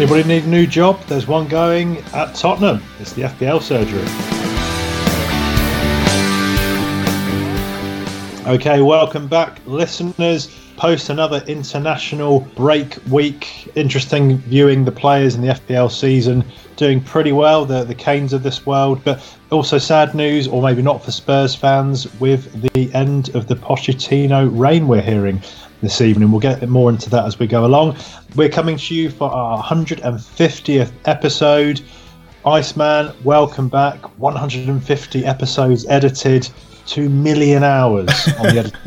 Anybody need a new job? There's one going at Tottenham. It's the FPL surgery. Okay, welcome back, listeners. Post another international break week. Interesting viewing the players in the FPL season doing pretty well, the Canes of this world, but also sad news, or maybe not for Spurs fans, with the end of the Pochettino reign we're hearing this evening. We'll get more into that as we go along. We're coming to you for our 150th episode. Iceman, welcome back. 150 episodes edited, 2 million hours on the editing.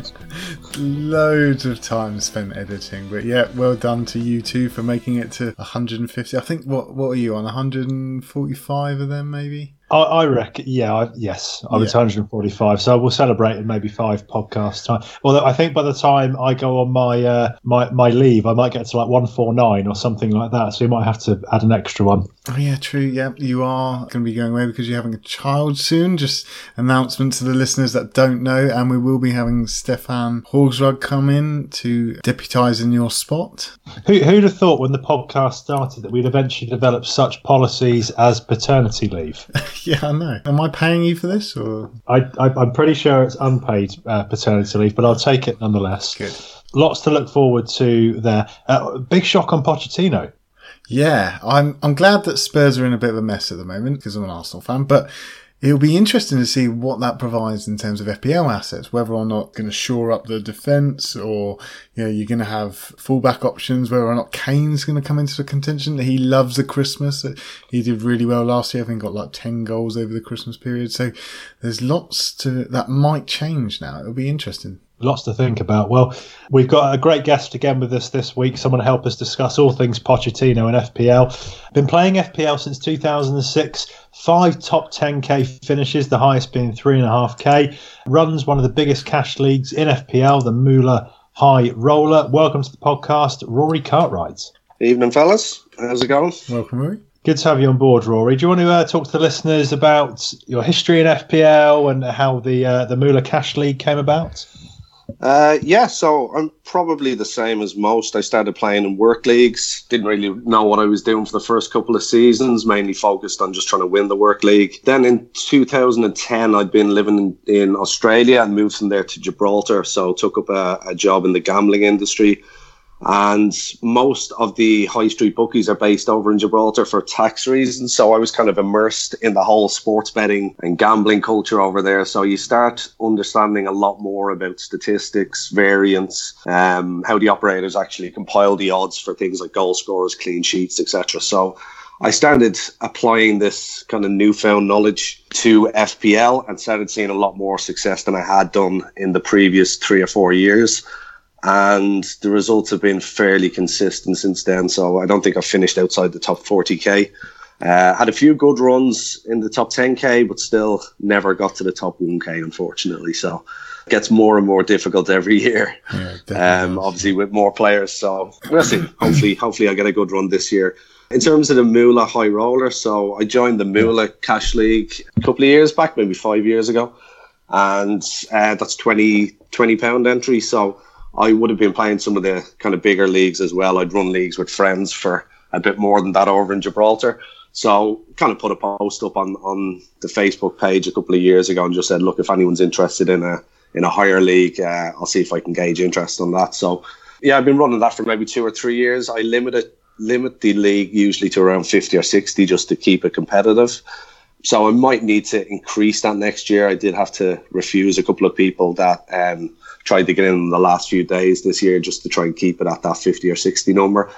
Loads of time spent editing, but yeah, well done to you two for making it to 150. I think what are you on, 145 of them maybe? I reckon, yes, I was 145, so we'll celebrate in maybe 5 podcasts time. Although I think by the time I go on my my leave, I might get to like 149 or something like that, so you might have to add an extra one. Oh yeah, true, yeah, you are going to be going away because you're having a child soon. Just announcement to the listeners that don't know, and we will be having Stefan Horsrud come in to deputise in your spot. Who'd have thought when the podcast started that we'd eventually develop such policies as paternity leave? Yeah, I know. Am I paying you for this? Or I'm pretty sure it's unpaid paternity leave, but I'll take it nonetheless. Good. Lots to look forward to there. Big shock on Pochettino. Yeah, I'm glad that Spurs are in a bit of a mess at the moment because I'm an Arsenal fan, but it'll be interesting to see what that provides in terms of FPL assets, whether or not going to shore up the defence, or you know, you're going to have fullback options, whether or not Kane's going to come into the contention. He loves the Christmas. He did really well last year. I think got like 10 goals over the Christmas period. So there's lots to that might change now. It'll be interesting. Lots to think about. Well, we've got a great guest again with us this week, someone to help us discuss all things Pochettino and FPL. Been playing FPL since 2006, 5 top 10k finishes, the highest being 3.5k. Runs one of the biggest cash leagues in FPL, the Moolah High Roller. Welcome to the podcast, Rory Cartwright. Evening, fellas. How's it going? Welcome, Rory. Good to have you on board, Rory. Do you want to talk to the listeners about your history in FPL and how the Moolah Cash League came about? So I'm probably the same as most. I started playing in work leagues, didn't really know what I was doing for the first couple of seasons, mainly focused on just trying to win the work league. Then in 2010, I'd been living in Australia and moved from there to Gibraltar, so took up a job in the gambling industry. And most of the high street bookies are based over in Gibraltar for tax reasons. So I was kind of immersed in the whole sports betting and gambling culture over there. So you start understanding a lot more about statistics, variance, how the operators actually compile the odds for things like goal scorers, clean sheets, etc. So I started applying this kind of newfound knowledge to FPL and started seeing a lot more success than I had done in the previous 3 or 4 years. And the results have been fairly consistent since then. So I don't think I've finished outside the top 40k. Had a few good runs in the top 10k, but still never got to the top 1k, unfortunately. So it gets more and more difficult every year, obviously with more players. So we'll see. Hopefully I get a good run this year. In terms of the Moolah High Roller, so I joined the Moolah Cash League a couple of years back, maybe 5 years ago. And that's £20 entry. So I would have been playing some of the kind of bigger leagues as well. I'd run leagues with friends for a bit more than that over in Gibraltar. So kind of put a post up on the Facebook page a couple of years ago and just said, look, if anyone's interested in a higher league, I'll see if I can gauge interest on that. So, yeah, I've been running that for maybe 2 or 3 years. I limit the league usually to around 50 or 60 just to keep it competitive. So I might need to increase that next year. I did have to refuse a couple of people that tried to get in the last few days this year just to try and keep it at that 50 or 60 number.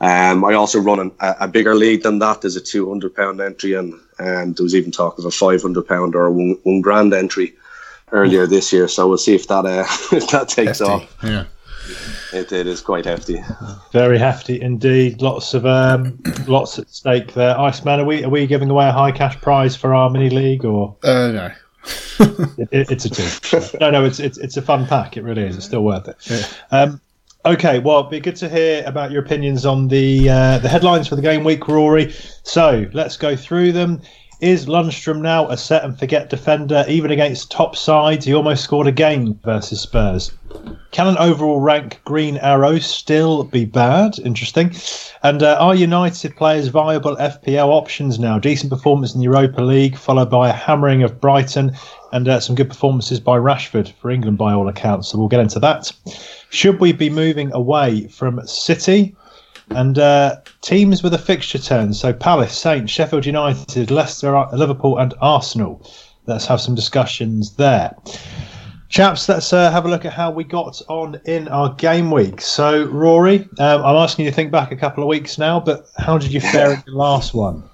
I also run a bigger league than that. There's a £200 entry, and there was even talk of a £500 or a £1,000 entry earlier this year. So we'll see if that takes off. Yeah. It is quite hefty. Very hefty indeed. Lots at stake there. Iceman, are we giving away a high cash prize for our mini league or? No. it's a two. No, it's a fun pack. It really is. It's still worth it. Yeah. Okay, well, it'd be good to hear about your opinions on the headlines for the game week, Rory. So let's go through them. Is Lundström now a set and forget defender even against top sides? He almost scored again versus Spurs. Can an overall rank green arrow still be bad? Interesting. And are United players viable FPL options now? Decent performance in the Europa League, followed by a hammering of Brighton and some good performances by Rashford for England by all accounts. So we'll get into that. Should we be moving away from City? And teams with a fixture turn. So Palace, Saints, Sheffield United, Leicester, Liverpool and Arsenal. Let's have some discussions there. Chaps, let's have a look at how we got on in our game week. So, Rory, I'm asking you to think back a couple of weeks now, but how did you fare in the last one?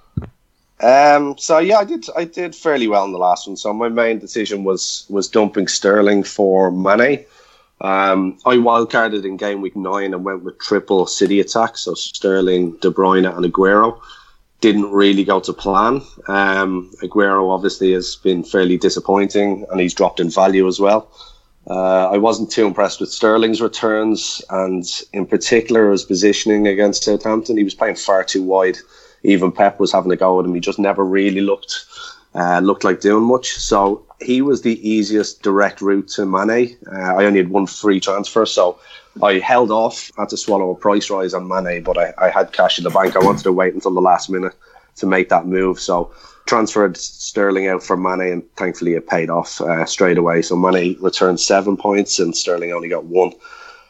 I did fairly well in the last one. So my main decision was dumping Sterling for Mane. I wildcarded in game week 9 and went with triple City attack, so Sterling, De Bruyne and Aguero. Didn't really go to plan. Aguero obviously has been fairly disappointing and he's dropped in value as well. I wasn't too impressed with Sterling's returns and in particular his positioning against Southampton. He was playing far too wide. Even Pep was having a go at him. He just never really looked like doing much. So he was the easiest direct route to Mane. I only had one free transfer, so I held off. I had to swallow a price rise on Mane, but I had cash in the bank. I wanted to wait until the last minute to make that move. So transferred Sterling out for Mane, and thankfully it paid off straight away. So Mane returned 7 points, and Sterling only got 1.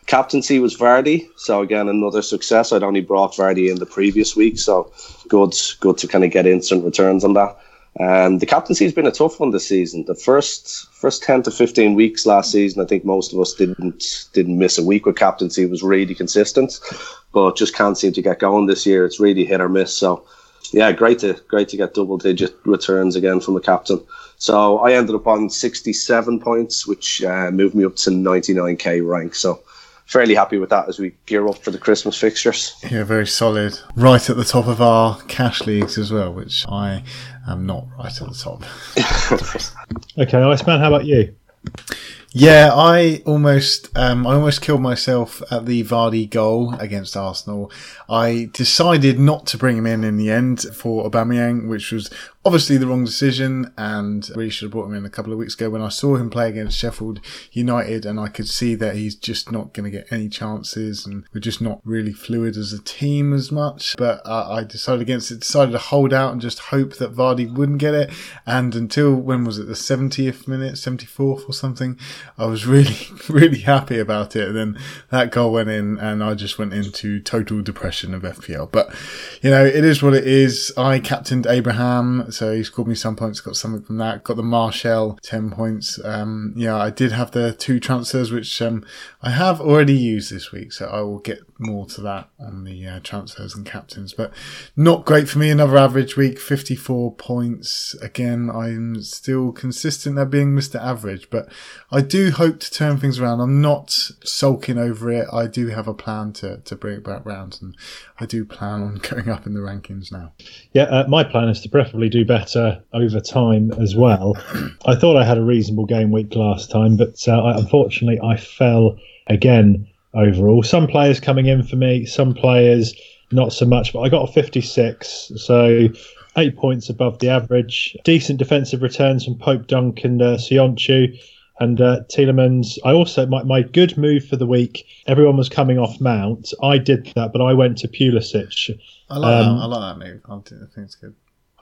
Captaincy was Vardy, so again another success. I'd only brought Vardy in the previous week, so good to kind of get instant returns on that. The captaincy has been a tough one this season. The first 10 to 15 weeks last season, I think most of us didn't miss a week with captaincy. It was really consistent, but just can't seem to get going this year. It's really hit or miss. So, yeah, great to get double-digit returns again from the captain. So I ended up on 67 points, which moved me up to 99k rank. So fairly happy with that as we gear up for the Christmas fixtures. Yeah, very solid. Right at the top of our cash leagues as well, which I am not right at the top. Okay, Iceman, how about you? Yeah, I almost killed myself at the Vardy goal against Arsenal. I decided not to bring him in the end for Aubameyang, which was obviously the wrong decision, and really should have brought him in a couple of weeks ago when I saw him play against Sheffield United, and I could see that he's just not going to get any chances, and we're just not really fluid as a team as much. But I decided against it, decided to hold out and just hope that Vardy wouldn't get it. And until, when was it, the 70th minute, 74th or something, I was really, really happy about it. And then that goal went in and I just went into total depression of FPL. But, you know, it is what it is. I captained Abraham, so he scored me some points, got something from that. Got the Martial, 10 points. Yeah, I did have the 2 transfers, which I have already used this week. So I will get more to that on the transfers and captains. But not great for me. Another average week, 54 points. Again, I'm still consistent at being Mr. Average, but I do hope to turn things around. I'm not sulking over it. I do have a plan to bring it back round, and I do plan on going up in the rankings now. Yeah, my plan is to preferably do better over time as well. I thought I had a reasonable game week last time, but unfortunately I fell again overall. Some players coming in for me, some players not so much, but I got a 56, so 8 points above the average. Decent defensive returns from Baldock and Söyüncü and Tielemans. I also, my good move for the week, everyone was coming off Mount. I did that, but I went to Pulisic. I like that move. I think it's good.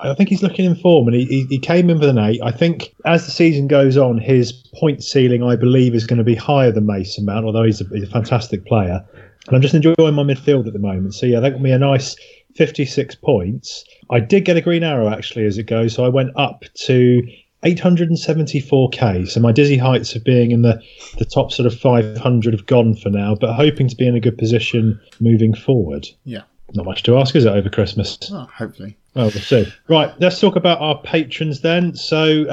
I think he's looking in form, and he came in with an 8. I think as the season goes on, his point ceiling, I believe, is going to be higher than Mason Mount, although he's a fantastic player. And I'm just enjoying my midfield at the moment. So, yeah, that got me a nice 56 points. I did get a green arrow, actually, as it goes, so I went up to 874k. So my dizzy heights of being in the top sort of 500 have gone for now, but hoping to be in a good position moving forward. Yeah. Not much to ask, is it, over Christmas? Oh, hopefully. Oh, we'll see. Right, let's talk about our patrons then. So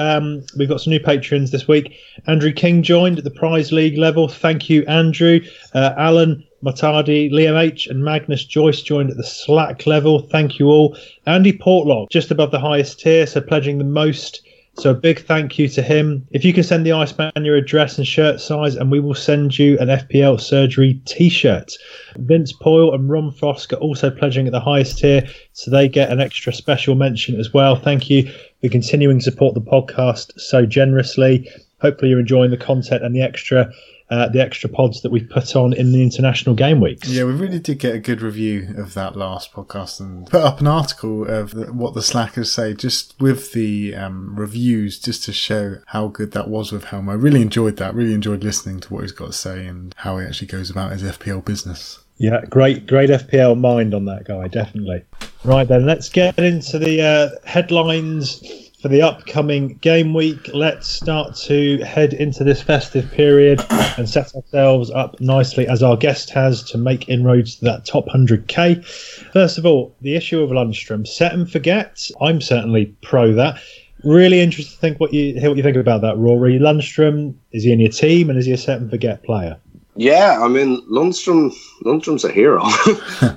we've got some new patrons this week. Andrew King joined at the Prize League level. Thank you, Andrew. Alan Matardi, Liam H and Magnus Joyce joined at the Slack level. Thank you all. Andy Portlock, just above the highest tier, so pledging the most. So a big thank you to him. If you can send the Iceman your address and shirt size, and we will send you an FPL Surgery T-shirt. Vince Poyle and Ron Frosk are also pledging at the highest tier, so they get an extra special mention as well. Thank you for continuing to support the podcast so generously. Hopefully you're enjoying the content and the extra the extra pods that we've put on in the international game weeks. Yeah, we really did get a good review of that last podcast and put up an article of what the slackers say just with the reviews, just to show how good that was with Helmo. I really enjoyed that, really enjoyed listening to what he's got to say and how he actually goes about his FPL business. Yeah, great FPL mind on that guy, definitely. Right then, let's get into the headlines for the upcoming game week. Let's start to head into this festive period and set ourselves up nicely, as our guest has, to make inroads to that top 100k. First of all, the issue of Lundström, set and forget. I'm certainly pro that. Really interested to think hear what you think about that, Rory. Lundström, is he in your team and is he a set and forget player? Yeah, I mean, Lundström's a hero.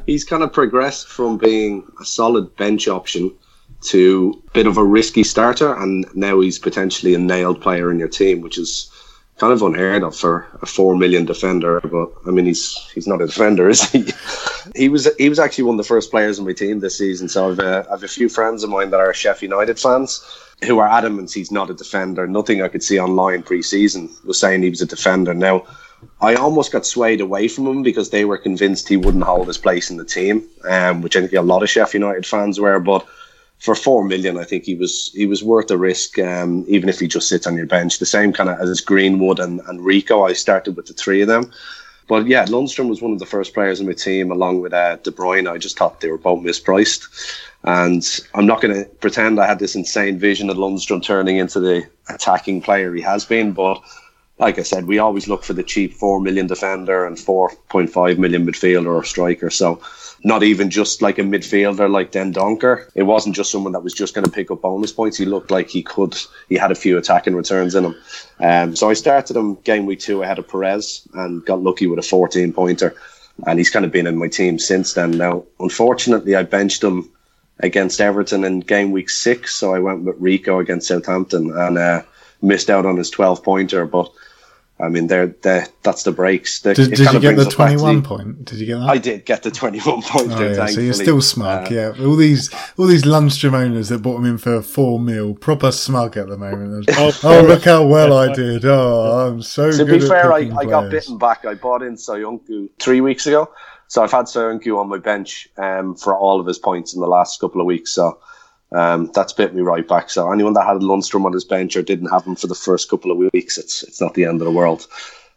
He's kind of progressed from being a solid bench option to a bit of a risky starter, and now he's potentially a nailed player in your team, which is kind of unheard of for a 4 million defender. But I mean, he's not a defender, is he? He was actually one of the first players in my team this season. So I've a few friends of mine that are Sheffield United fans who are adamant he's not a defender. Nothing I could see online pre-season was saying he was a defender. Now, I almost got swayed away from him because they were convinced he wouldn't hold his place in the team, which I think a lot of Sheffield United fans were. But for 4 million, I think he was worth the risk, even if he just sits on your bench. The same kind of as Greenwood and Rico. I started with the three of them. But yeah, Lundström was one of the first players in my team, along with De Bruyne. I just thought they were both mispriced. And I'm not going to pretend I had this insane vision of Lundström turning into the attacking player he has been, but like I said, we always look for the cheap 4 million defender and 4.5 million midfielder or striker. So not even just like a midfielder like Den Donker. It wasn't just someone that was just going to pick up bonus points. He looked like he had a few attacking returns in him. So I started him game week 2 ahead of Perez and got lucky with a 14-pointer. And he's kind of been in my team since then. Now, unfortunately, I benched him against Everton in game week 6. So I went with Rico against Southampton and missed out on his 12-pointer. But I mean, that's the breaks. Did you get the 21 point? Did you get that? I did get the 21 point. Oh, there, yeah. Thankfully. So you're still smug, yeah. All these Lundström owners that bought him in for 4 mil, proper smug at the moment. Oh, look how well I did. Oh, I'm so good. To be fair, I got bitten back. I bought in Söyüncü 3 weeks ago, so I've had Söyüncü on my bench for all of his points in the last couple of weeks. So that's bit me right back. So anyone that had Lundström on his bench or didn't have him for the first couple of weeks, it's not the end of the world.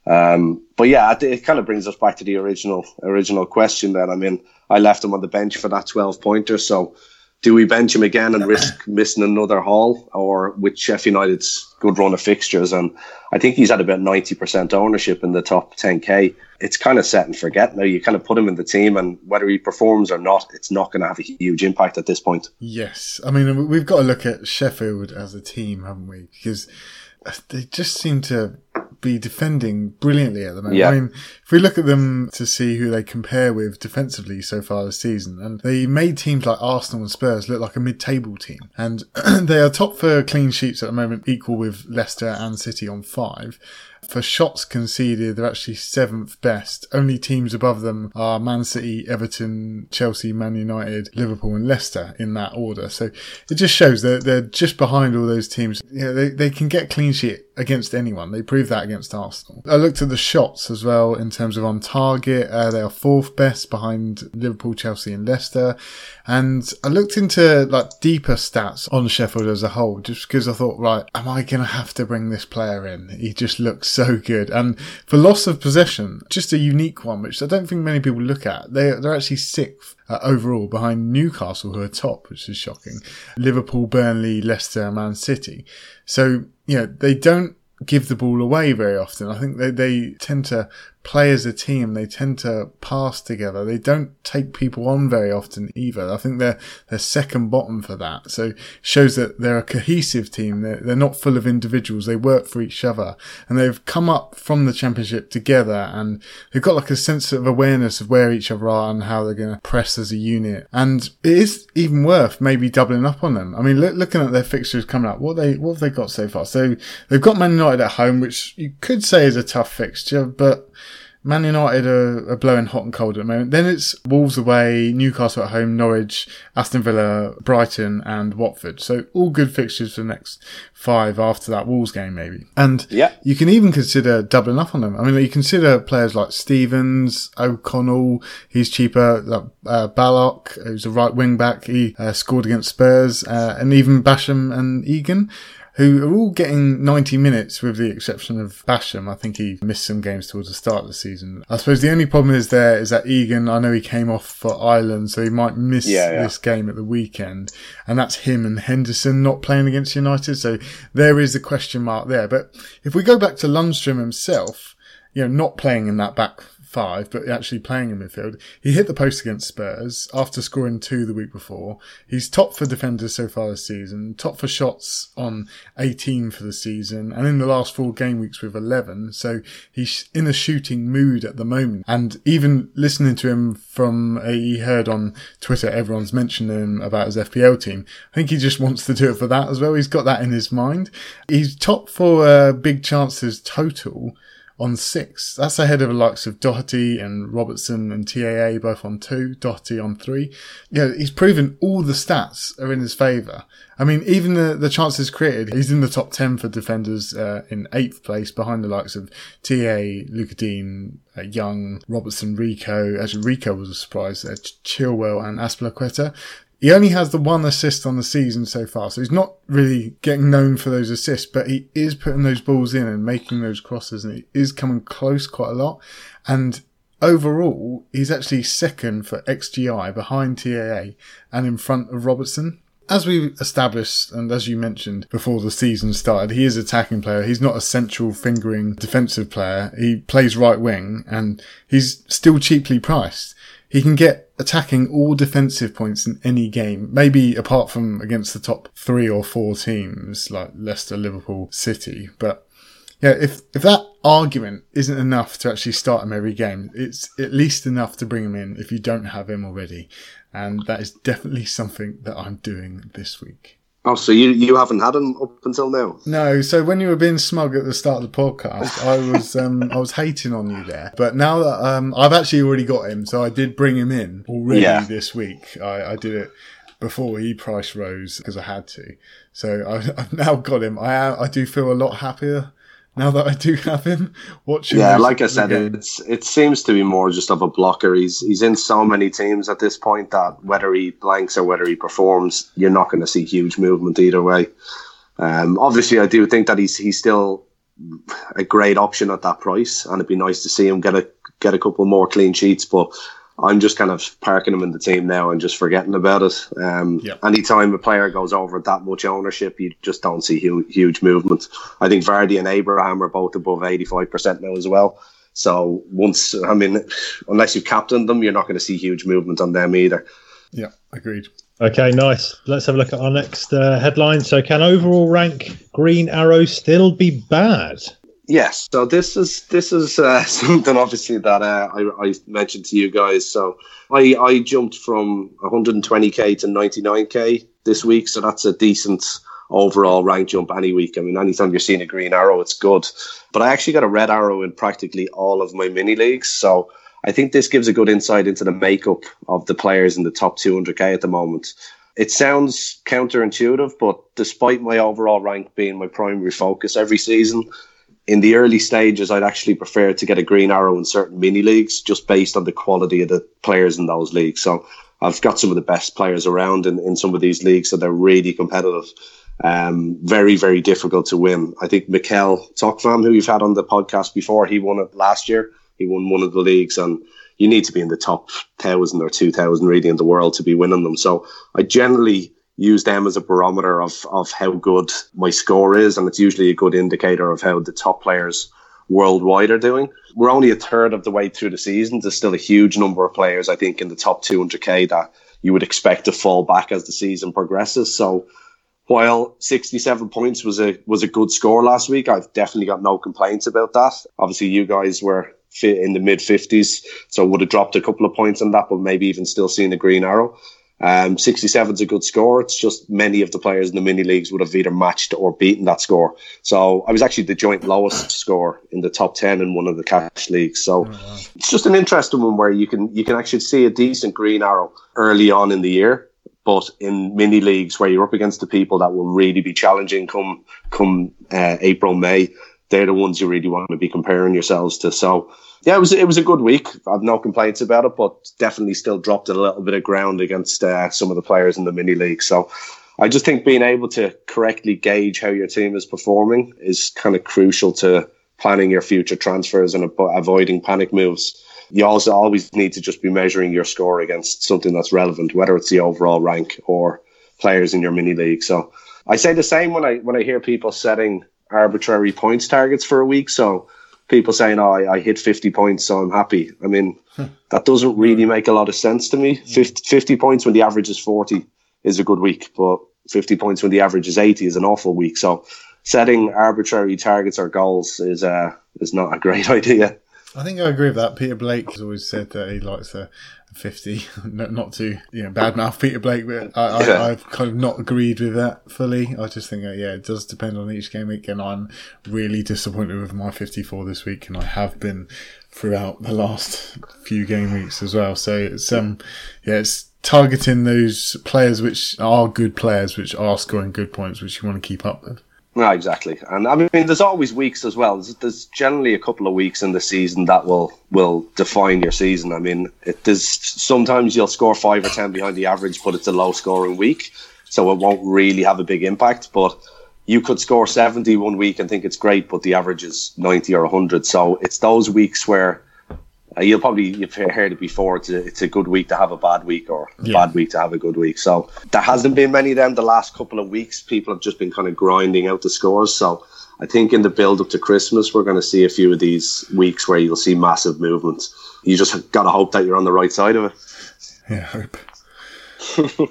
But yeah, it kind of brings us back to the original question then. I mean, I left him on the bench for that 12-pointer. So do we bench him again and risk missing another haul, or with Sheffield United's good run of fixtures? And I think he's had about 90% ownership in the top 10k. It's kind of set and forget now. You kind of put him in the team, and whether he performs or not, it's not going to have a huge impact at this point. Yes. I mean, we've got to look at Sheffield as a team, haven't we? Because they just seem to be defending brilliantly at the moment. Yeah. I mean, if we look at them to see who they compare with defensively so far this season, and they made teams like Arsenal and Spurs look like a mid-table team, and they are top for clean sheets at the moment, equal with Leicester and City on 5. For shots conceded, they're actually 7th best. Only teams above them are Man City, Everton, Chelsea, Man United, Liverpool and Leicester in that order. So it just shows that they're just behind all those teams. You know, they can get clean sheet against anyone. They proved that against Arsenal. I looked at the shots as well in terms of on target. They are 4th best behind Liverpool, Chelsea and Leicester. And I looked into like deeper stats on Sheffield as a whole, just because I thought, right, am I going to have to bring this player in? He just looks so good. And for loss of possession, just a unique one, which I don't think many people look at. They're actually 6th overall behind Newcastle, who are top, which is shocking. Liverpool, Burnley, Leicester, Man City. So, you know, they don't give the ball away very often. I think they tend to play as a team. They tend to pass together. They don't take people on very often either. I think they're second bottom for that. So it shows that they're a cohesive team. They're not full of individuals. They work for each other, and they've come up from the Championship together, and they've got like a sense of awareness of where each other are and how they're going to press as a unit. And it is even worth maybe doubling up on them. I mean, looking at their fixtures coming up, what have they got so far? So they've got Man United at home, which you could say is a tough fixture, but Man United are blowing hot and cold at the moment. Then it's Wolves away, Newcastle at home, Norwich, Aston Villa, Brighton and Watford. So all good fixtures for the next five after that Wolves game maybe. And you can even consider doubling up on them. I mean, you consider players like Stevens, O'Connell, he's cheaper, Baldock, who's a right wing back, he scored against Spurs, and even Basham and Egan, who are all getting 90 minutes with the exception of Basham. I think he missed some games towards the start of the season. I suppose the only problem is there is that Egan, I know he came off for Ireland, so he might miss this game at the weekend. And that's him and Henderson not playing against United. So there is the question mark there. But if we go back to Lundström himself, not playing in that back five, but actually playing in midfield. He hit the post against Spurs after scoring 2 the week before. He's top for defenders so far this season, top for shots on 18 for the season, and in the last 4 game weeks with 11. So he's in a shooting mood at the moment. And even listening to him he heard on Twitter, everyone's mentioned him about his FPL team. I think he just wants to do it for that as well. He's got that in his mind. He's top for big chances total on 6. That's ahead of the likes of Doherty and Robertson and TAA, both on 2, Doherty on 3. He's proven all the stats are in his favour. I mean, even the chances created, he's in the top 10 for defenders in 8th place, behind the likes of TAA, Luca Dean, Young, Robertson, Rico. Actually, Rico was a surprise there, Chilwell and Aspilicueta. He only has the 1 assist on the season so far, so he's not really getting known for those assists, but he is putting those balls in and making those crosses, and he is coming close quite a lot. And overall, he's actually 2nd for XGI, behind TAA and in front of Robertson. As we established, and as you mentioned before the season started, he is an attacking player. He's not a central fingering defensive player. He plays right wing, and he's still cheaply priced. He can get attacking all defensive points in any game, maybe apart from against the top 3 or 4 teams like Leicester, Liverpool, City. But if that argument isn't enough to actually start him every game, it's at least enough to bring him in if you don't have him already. And that is definitely something that I'm doing this week. Oh, so you haven't had him up until now? No, so when you were being smug at the start of the podcast, I was hating on you there. But now that I've actually already got him, so I did bring him in already this week. I did it before he price rose because I had to. So I've now got him. I do feel a lot happier now that I do have him. Watching like I said, it seems to be more just of a blocker. He's in so many teams at this point that whether he blanks or whether he performs, you're not going to see huge movement either way. Obviously, I do think that he's still a great option at that price, and it'd be nice to see him get a couple more clean sheets, but I'm just kind of parking him in the team now and just forgetting about it. Anytime a player goes over that much ownership, you just don't see huge movement. I think Vardy and Abraham are both above 85% now as well. So unless you've captained them, you're not going to see huge movement on them either. Yeah, agreed. Okay, nice. Let's have a look at our next headline. So can overall rank green arrow still be bad? Yes, so this is something obviously that I mentioned to you guys. So I jumped from 120k to 99k this week, so that's a decent overall rank jump any week. I mean, anytime you're seeing a green arrow, it's good. But I actually got a red arrow in practically all of my mini leagues, so I think this gives a good insight into the makeup of the players in the top 200k at the moment. It sounds counterintuitive, but despite my overall rank being my primary focus every season, in the early stages, I'd actually prefer to get a green arrow in certain mini leagues just based on the quality of the players in those leagues. So I've got some of the best players around in some of these leagues, so they're really competitive. Very, very difficult to win. I think Mikel Tokvam, who we've had on the podcast before, he won it last year. He won one of the leagues, and you need to be in the top 1,000 or 2,000 really in the world to be winning them. So I generally use them as a barometer of how good my score is, and it's usually a good indicator of how the top players worldwide are doing. We're only a third of the way through the season. There's still a huge number of players, I think, in the top 200k that you would expect to fall back as the season progresses. So while 67 points was a good score last week, I've definitely got no complaints about that. Obviously, you guys were in the mid-50s, so would have dropped a couple of points on that, but maybe even still seeing a green arrow. 67's a good score. It's just many of the players in the mini leagues would have either matched or beaten that score. So I was actually the joint lowest score in the top 10 in one of the cash leagues. So it's just an interesting one where you can actually see a decent green arrow early on in the year. But in mini leagues where you're up against the people that will really be challenging come April, May, they're the ones you really want to be comparing yourselves to. So yeah, it was a good week. I've no complaints about it, but definitely still dropped a little bit of ground against some of the players in the mini league. So I just think being able to correctly gauge how your team is performing is kind of crucial to planning your future transfers and avoiding panic moves. You also always need to just be measuring your score against something that's relevant, whether it's the overall rank or players in your mini league. So I say the same when I hear people setting arbitrary points targets for a week. So people saying, oh, I hit 50 points, so I'm happy. I mean, that doesn't really make a lot of sense to me. 50 points when the average is 40 is a good week, but 50 points when the average is 80 is an awful week. So setting arbitrary targets or goals is not a great idea. I think I agree with that. Peter Blake has always said that he likes a 50. Not to badmouth Peter Blake, but I've kind of not agreed with that fully. I just think that, it does depend on each game week, and I'm really disappointed with my 54 this week, and I have been throughout the last few game weeks as well. So it's it's targeting those players which are good players, which are scoring good points, which you want to keep up with. No, exactly. And I mean, there's always weeks as well. There's generally a couple of weeks in the season that will define your season. I mean, sometimes you'll score 5 or 10 behind the average, but it's a low scoring week, so it won't really have a big impact. But you could score 70 one week and think it's great, but the average is 90 or 100. So it's those weeks where you've heard it before. It's a good week to have a bad week, or a bad week to have a good week. So there hasn't been many of them the last couple of weeks. People have just been kind of grinding out the scores. So I think in the build up to Christmas, we're going to see a few of these weeks where you'll see massive movements. You just got to hope that you're on the right side of it. Yeah, hope.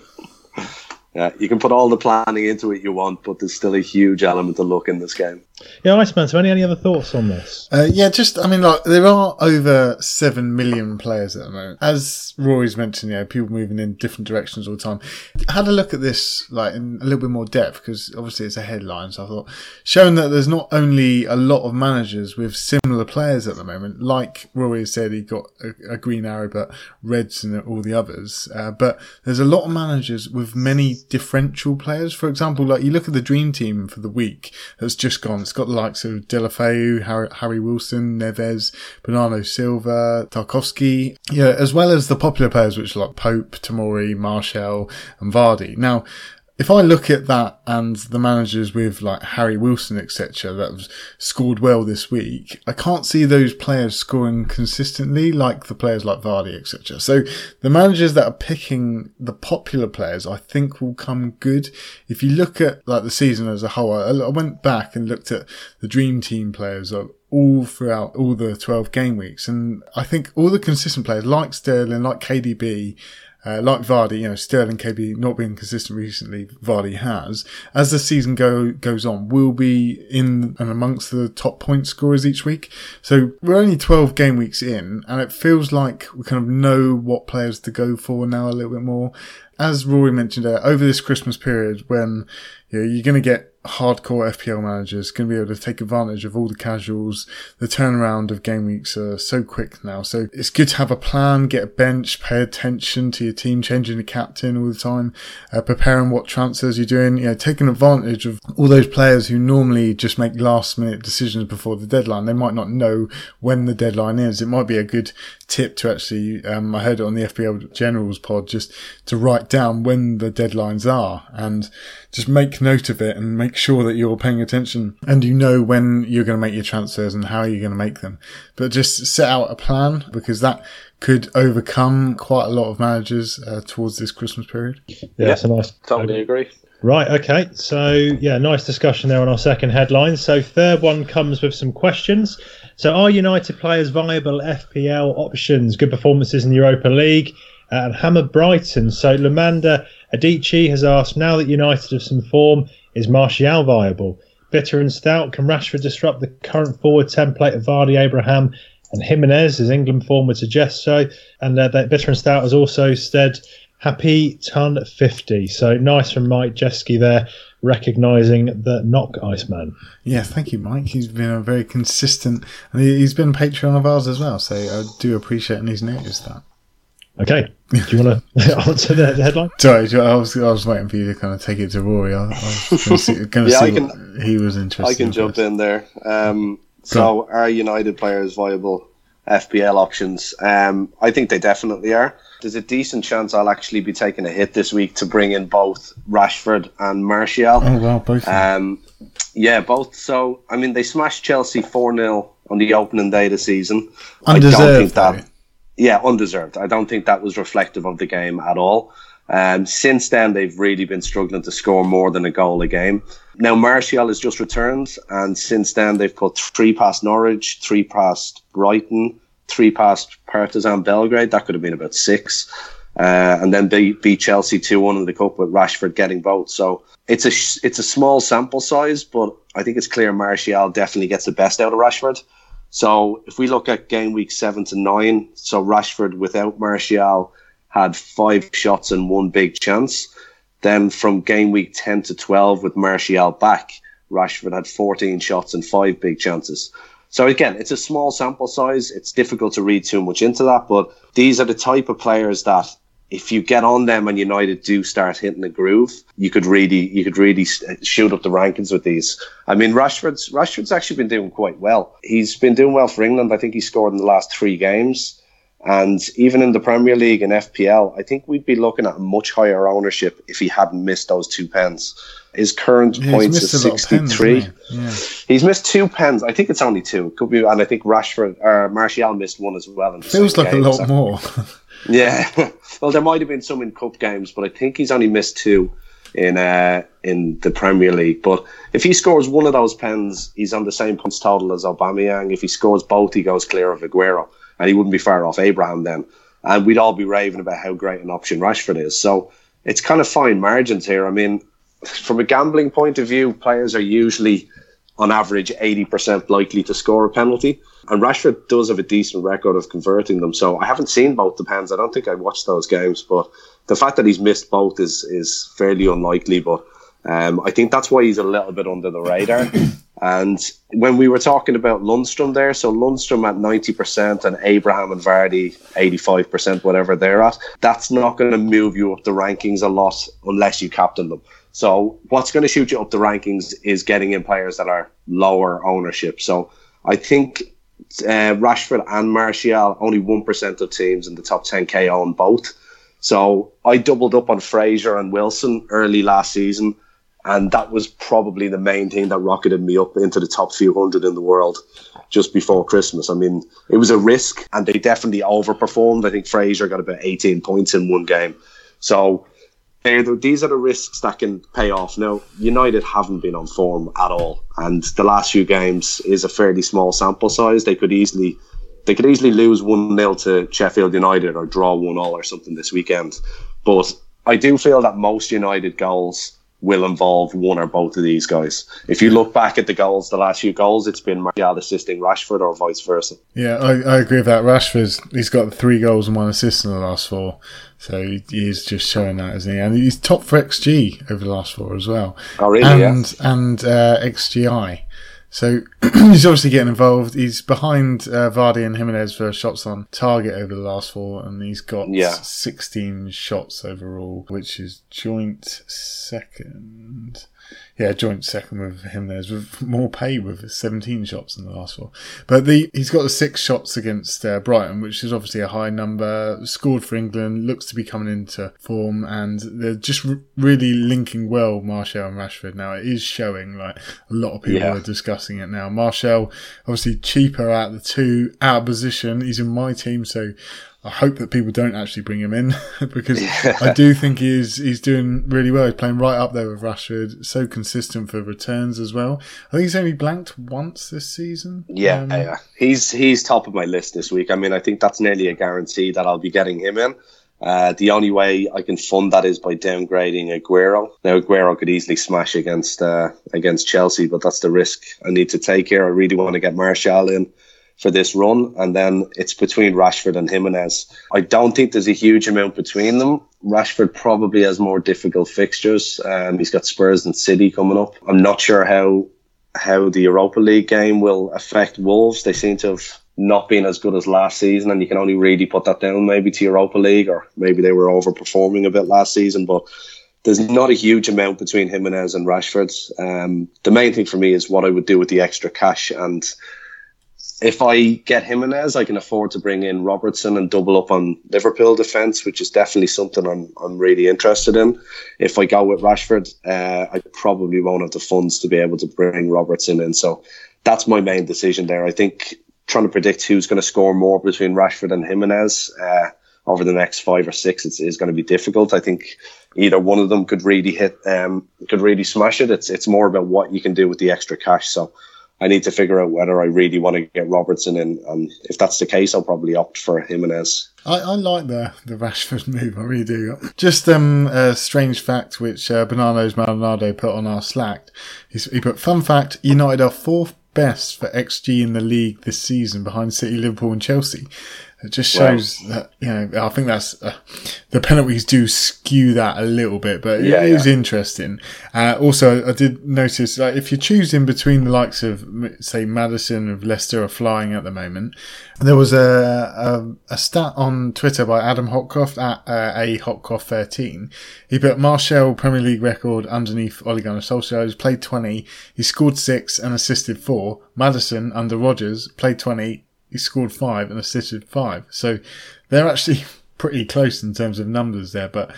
Yeah, you can put all the planning into it you want, but there's still a huge element of luck in this game. Yeah, Iceman, so any other thoughts on this? There are over 7 million players at the moment. As Rory's mentioned, people moving in different directions all the time. I had a look at this in a little bit more depth, because obviously it's a headline, so I thought, showing that there's not only a lot of managers with similar players at the moment, like Rory said, he got a green arrow, but reds and all the others, but there's a lot of managers with many differential players. For example, you look at the dream team for the week that's just gone. It's got the likes of De La Feu, Harry Wilson, Neves, Bernardo Silva, Tarkovsky, as well as the popular players which are like Pope, Tomori, Martial and Vardy. Now, if I look at that and the managers with Harry Wilson, etc., that have scored well this week, I can't see those players scoring consistently like the players like Vardy, etc. So the managers that are picking the popular players, I think, will come good. If you look at the season as a whole, I went back and looked at the dream team players all throughout all the 12 game weeks, and I think all the consistent players like Sterling, like KDB, like Vardy, Sterling, KB not being consistent recently, Vardy has, as the season goes on, will be in and amongst the top point scorers each week. So we're only 12 game weeks in, and it feels like we kind of know what players to go for now a little bit more. As Rory mentioned, over this Christmas period, when you're going to get hardcore FPL managers going to be able to take advantage of all the casuals. The turnaround of game weeks are so quick now, so it's good to have a plan, get a bench, pay attention to your team, changing the captain all the time, preparing what transfers you're doing, taking advantage of all those players who normally just make last minute decisions before the deadline. They might not know when the deadline is. It might be a good tip to actually, I heard it on the FPL Generals pod, just to write down when the deadlines are and just make note of it and make sure that you're paying attention and when you're going to make your transfers and how you're going to make them. But just set out a plan, because that could overcome quite a lot of managers towards this Christmas period. Yeah, that's a nice... Totally agree. Right, okay. So, nice discussion there on our second headline. So third one comes with some questions. So are United players viable FPL options? Good performances in the Europa League and hammer Brighton. So Lamanda Adichie has asked, now that United have some form, is Martial viable? Bitter and stout, can Rashford disrupt the current forward template of Vardy, Abraham and Jimenez, as England form would suggest so? And Bitter and Stout has also said, Happy ton 50. So nice from Mike Jeske there, recognising the knock Iceman. Yeah, thank you, Mike. He's been a very consistent, and he's been a Patreon of ours as well, so I do appreciate and he's noticed that. Okay, do you want to answer the headline? Sorry, I was waiting for you to kind of take it to Rory. I was going to see he was interested. I can jump in there. So are United players viable FPL options? I think they definitely are. There's a decent chance I'll actually be taking a hit this week to bring in both Rashford and Martial. Oh, wow, both. Yeah, both. So, I mean, they smashed Chelsea 4-0 on the opening day of the season. Undeserved. I don't think that... Yeah, undeserved. I don't think that was reflective of the game at all. Since then, they've really been struggling to score more than a goal a game. Now, Martial has just returned, and since then, they've put 3 past Norwich, 3 past Brighton, 3 past Partizan Belgrade. That could have been about 6. And then they beat Chelsea 2-1 in the Cup with Rashford getting both. So it's a small sample size, but I think it's clear Martial definitely gets the best out of Rashford. So if we look at game week 7 to 9, so Rashford without Martial had 5 shots and 1 big chance. Then from game week 10 to 12 with Martial back, Rashford had 14 shots and 5 big chances. So again, it's a small sample size. It's difficult to read too much into that, but these are the type of players that if you get on them and United do start hitting the groove, you could really shoot up the rankings with these. I mean, Rashford's actually been doing quite well. He's been doing well for England. I think he scored in the last 3 games. And even in the Premier League and FPL, I think we'd be looking at a much higher ownership if he hadn't missed those 2 pens. His current points is 63. He's missed 2 pens. I think it's only 2. It could be, and I think Martial missed 1 as well. Feels like a lot more. Yeah, well, there might have been some in cup games, but I think he's only missed 2 in the Premier League. But if he scores 1 of those pens, he's on the same points total as Aubameyang. If he scores both, he goes clear of Aguero, and he wouldn't be far off Abraham then. And we'd all be raving about how great an option Rashford is. So it's kind of fine margins here. I mean, from a gambling point of view, players are usually, on average, 80% likely to score a penalty. And Rashford does have a decent record of converting them. So I haven't seen both the pens. I don't think I watched those games. But the fact that he's missed both is fairly unlikely. But I think that's why he's a little bit under the radar. And when we were talking about Lundström there, so Lundström at 90% and Abraham and Vardy 85%, whatever they're at, that's not going to move you up the rankings a lot unless you captain them. So what's going to shoot you up the rankings is getting in players that are lower ownership. So I think Rashford and Martial, only 1% of teams in the top 10k own both. So I doubled up on Fraser and Wilson early last season, and that was probably the main thing that rocketed me up into the top few hundred in the world just before Christmas. I mean, it was a risk, and they definitely overperformed. I think Fraser got about 18 points in 1 game. So these are the risks that can pay off. Now, United haven't been on form at all, and the last few games is a fairly small sample size. They could easily lose 1-0 to Sheffield United or draw 1-1 or something this weekend. But I do feel that most United goals will involve one or both of these guys. If you look back at the goals, the last few goals, it's been Martial assisting Rashford or vice versa. Yeah, I agree with that. He's got 3 goals and 1 assist in the last 4. So he's just showing that, isn't he? And he's top for XG over the last 4 as well. Oh, really? And XGI. So he's obviously getting involved. He's behind Vardy and Jimenez for shots on target over the last 4, and he's got 16 shots overall, which is joint second. Yeah, joint second with Jimenez, with more pay, with 17 shots in the last 4. But he's got the 6 shots against Brighton, which is obviously a high number. Scored for England, looks to be coming into form, and they're just really linking well, Martial and Rashford. Now, it is showing, like a lot of people are discussing it now. Martial, obviously cheaper out of the 2, out of position. He's in my team, so I hope that people don't actually bring him in because I do think he's doing really well. He's playing right up there with Rashford. So consistent for returns as well. I think he's only blanked once this season. Yeah. He's top of my list this week. I mean, I think that's nearly a guarantee that I'll be getting him in. The only way I can fund that is by downgrading Aguero. Now, Aguero could easily smash against Chelsea, but that's the risk I need to take here. I really want to get Martial in. for this run, and then it's between Rashford and Jimenez. I don't think there's a huge amount between them. Rashford probably has more difficult fixtures. He's got Spurs and City coming up. I'm not sure how the Europa League game will affect Wolves. They seem to have not been as good as last season, and you can only really put that down maybe to Europa League, or maybe they were overperforming a bit last season, but there's not a huge amount between Jimenez and Rashford. The main thing for me is what I would do with the extra cash, and if I get Jimenez, I can afford to bring in Robertson and double up on Liverpool defence, which is definitely something I'm really interested in. If I go with Rashford, I probably won't have the funds to be able to bring Robertson in. So that's my main decision there. I think trying to predict who's going to score more between Rashford and Jimenez over the next 5 or 6 is going to be difficult. I think either one of them could really hit, could really smash it. It's more about what you can do with the extra cash. So I need to figure out whether I really want to get Robertson in, and if that's the case, I'll probably opt for Jimenez. I like the Rashford move, I really do. Just a strange fact which Bernardo's Maldonado put on our Slack. He put, fun fact, United are 4th best for XG in the league this season behind City, Liverpool and Chelsea. It just shows that, I think that's the penalties do skew that a little bit, but it is interesting. Also, I did notice, like, if you're choosing between the likes of, say, Madison of Leicester are flying at the moment, there was a stat on Twitter by Adam Hotcroft at ahotcroft13. He put Martial Premier League record underneath Ole Gunnar Solskjaer. He's played 20, he scored 6 and assisted 4. Madison under Rodgers played 20. He scored 5 and assisted 5. So they're actually pretty close in terms of numbers there. But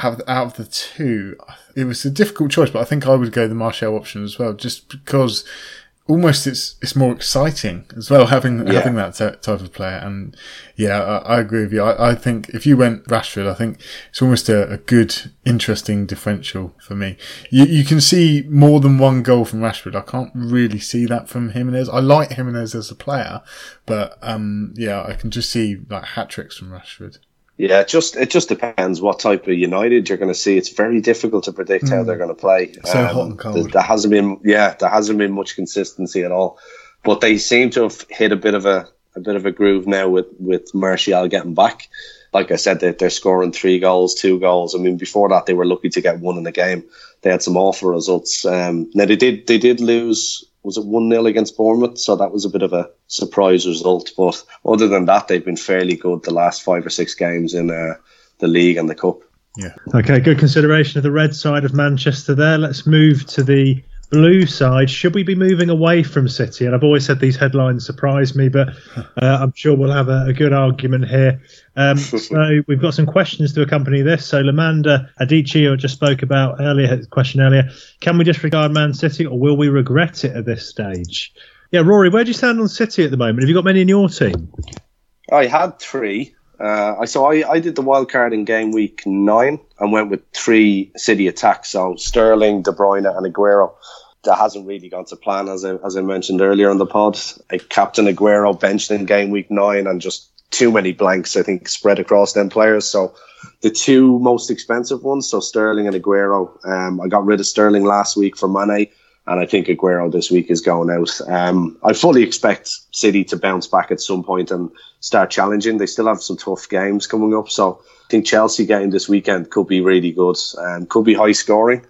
out of the two, it was a difficult choice, but I think I would go the Martial option as well, just because almost it's more exciting as well, having that type of player. And yeah, I agree with you. I think if you went Rashford, I think it's almost a good, interesting differential for me. You can see more than one goal from Rashford. I can't really see that from Jimenez. I like Jimenez as a player, but I can just see like hat tricks from Rashford. Yeah, it just depends what type of United you're going to see. It's very difficult to predict how they're going to play. So hot and cold. There hasn't been much consistency at all. But they seem to have hit a bit of a groove now with Martial getting back. Like I said, they're scoring 3 goals, 2 goals. I mean, before that they were lucky to get 1 in the game. They had some awful results. Now they did lose. Was it 1-0 against Bournemouth? So that was a bit of a surprise result. But other than that, they've been fairly good the last 5 or 6 games in the league and the cup. Yeah. Okay, good consideration of the red side of Manchester there. Let's move to the blue side. Should we be moving away from City? And I've always said these headlines surprise me, but I'm sure we'll have a good argument here. So we've got some questions to accompany this. So Lamanda Adichie, who just spoke about earlier, can we disregard Man City or will we regret it at this stage? Yeah, Rory, where do you stand on City at the moment? Have you got many in your team? I had 3. So I did the wild card in game week 9 and went with 3 City attacks. So Sterling, De Bruyne and Aguero. That hasn't really gone to plan, as I mentioned earlier on the pod. I captain Aguero benched in game week 9 and just too many blanks, I think, spread across them players. So the 2 most expensive ones, so Sterling and Aguero. I got rid of Sterling last week for Mane. And I think Aguero this week is going out. I fully expect City to bounce back at some point and start challenging. They still have some tough games coming up. So I think Chelsea game this weekend could be really good and could be high scoring.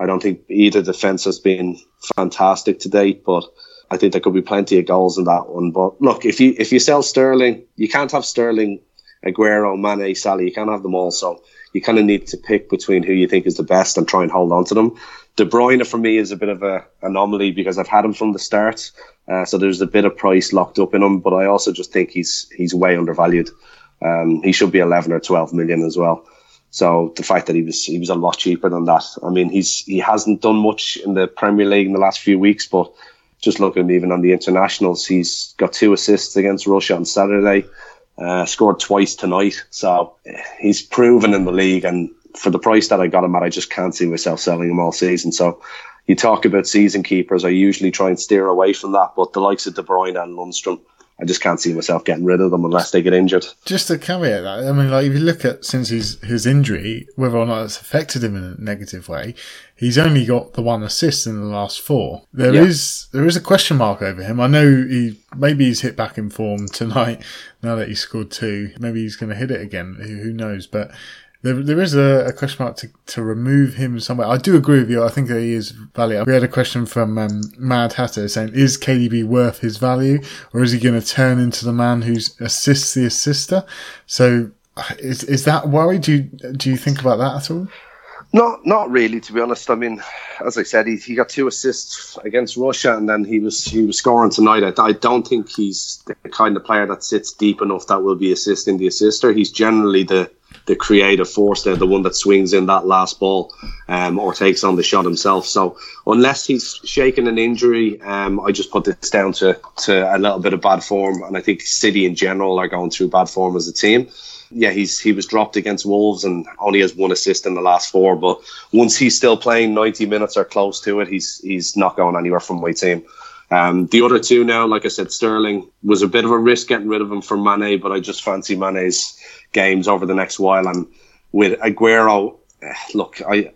I don't think either defence has been fantastic to date, but I think there could be plenty of goals in that one. But look, if you sell Sterling, you can't have Sterling, Aguero, Mane, Salah. You can't have them all. So you kind of need to pick between who you think is the best and try and hold on to them. De Bruyne, for me, is a bit of an anomaly because I've had him from the start. So there's a bit of price locked up in him, but I also just think he's way undervalued. He should be 11 or 12 million as well. So the fact that he was a lot cheaper than that. I mean, he hasn't done much in the Premier League in the last few weeks, but just looking even on the internationals, he's got 2 assists against Russia on Saturday, scored twice tonight. So he's proven in the league, and for the price that I got him at, I just can't see myself selling him all season. So you talk about season keepers, I usually try and steer away from that, but the likes of De Bruyne and Lundström I just can't see myself getting rid of them unless they get injured. Just to caveat that, I mean, like, if you look at since his injury, whether or not it's affected him in a negative way, he's only got the one assist in the last four. There is a question mark over him. I know maybe he's hit back in form tonight now that he's scored two. Maybe he's going to hit it again. Who knows? But there is a question mark to remove him somewhere. I do agree with you. I think that he is value. We had a question from Mad Hatter saying, is KDB worth his value, or is he going to turn into the man who assists the assister? So is that worry? Do you think about that at all? Not really, to be honest. I mean, as I said, he got two assists against Russia, and then he was scoring tonight. I don't think he's the kind of player that sits deep enough that will be assisting the assister. He's generally the creative force there, the one that swings in that last ball or takes on the shot himself. So unless he's shaken an injury, I just put this down to a little bit of bad form. And I think City in general are going through bad form as a team. Yeah, he was dropped against Wolves and only has one assist in the last four. But once he's still playing 90 minutes or close to it, he's not going anywhere from my team. The other two now, like I said, Sterling was a bit of a risk getting rid of him for Mane, but I just fancy Mane's games over the next while. And with Aguero, look, I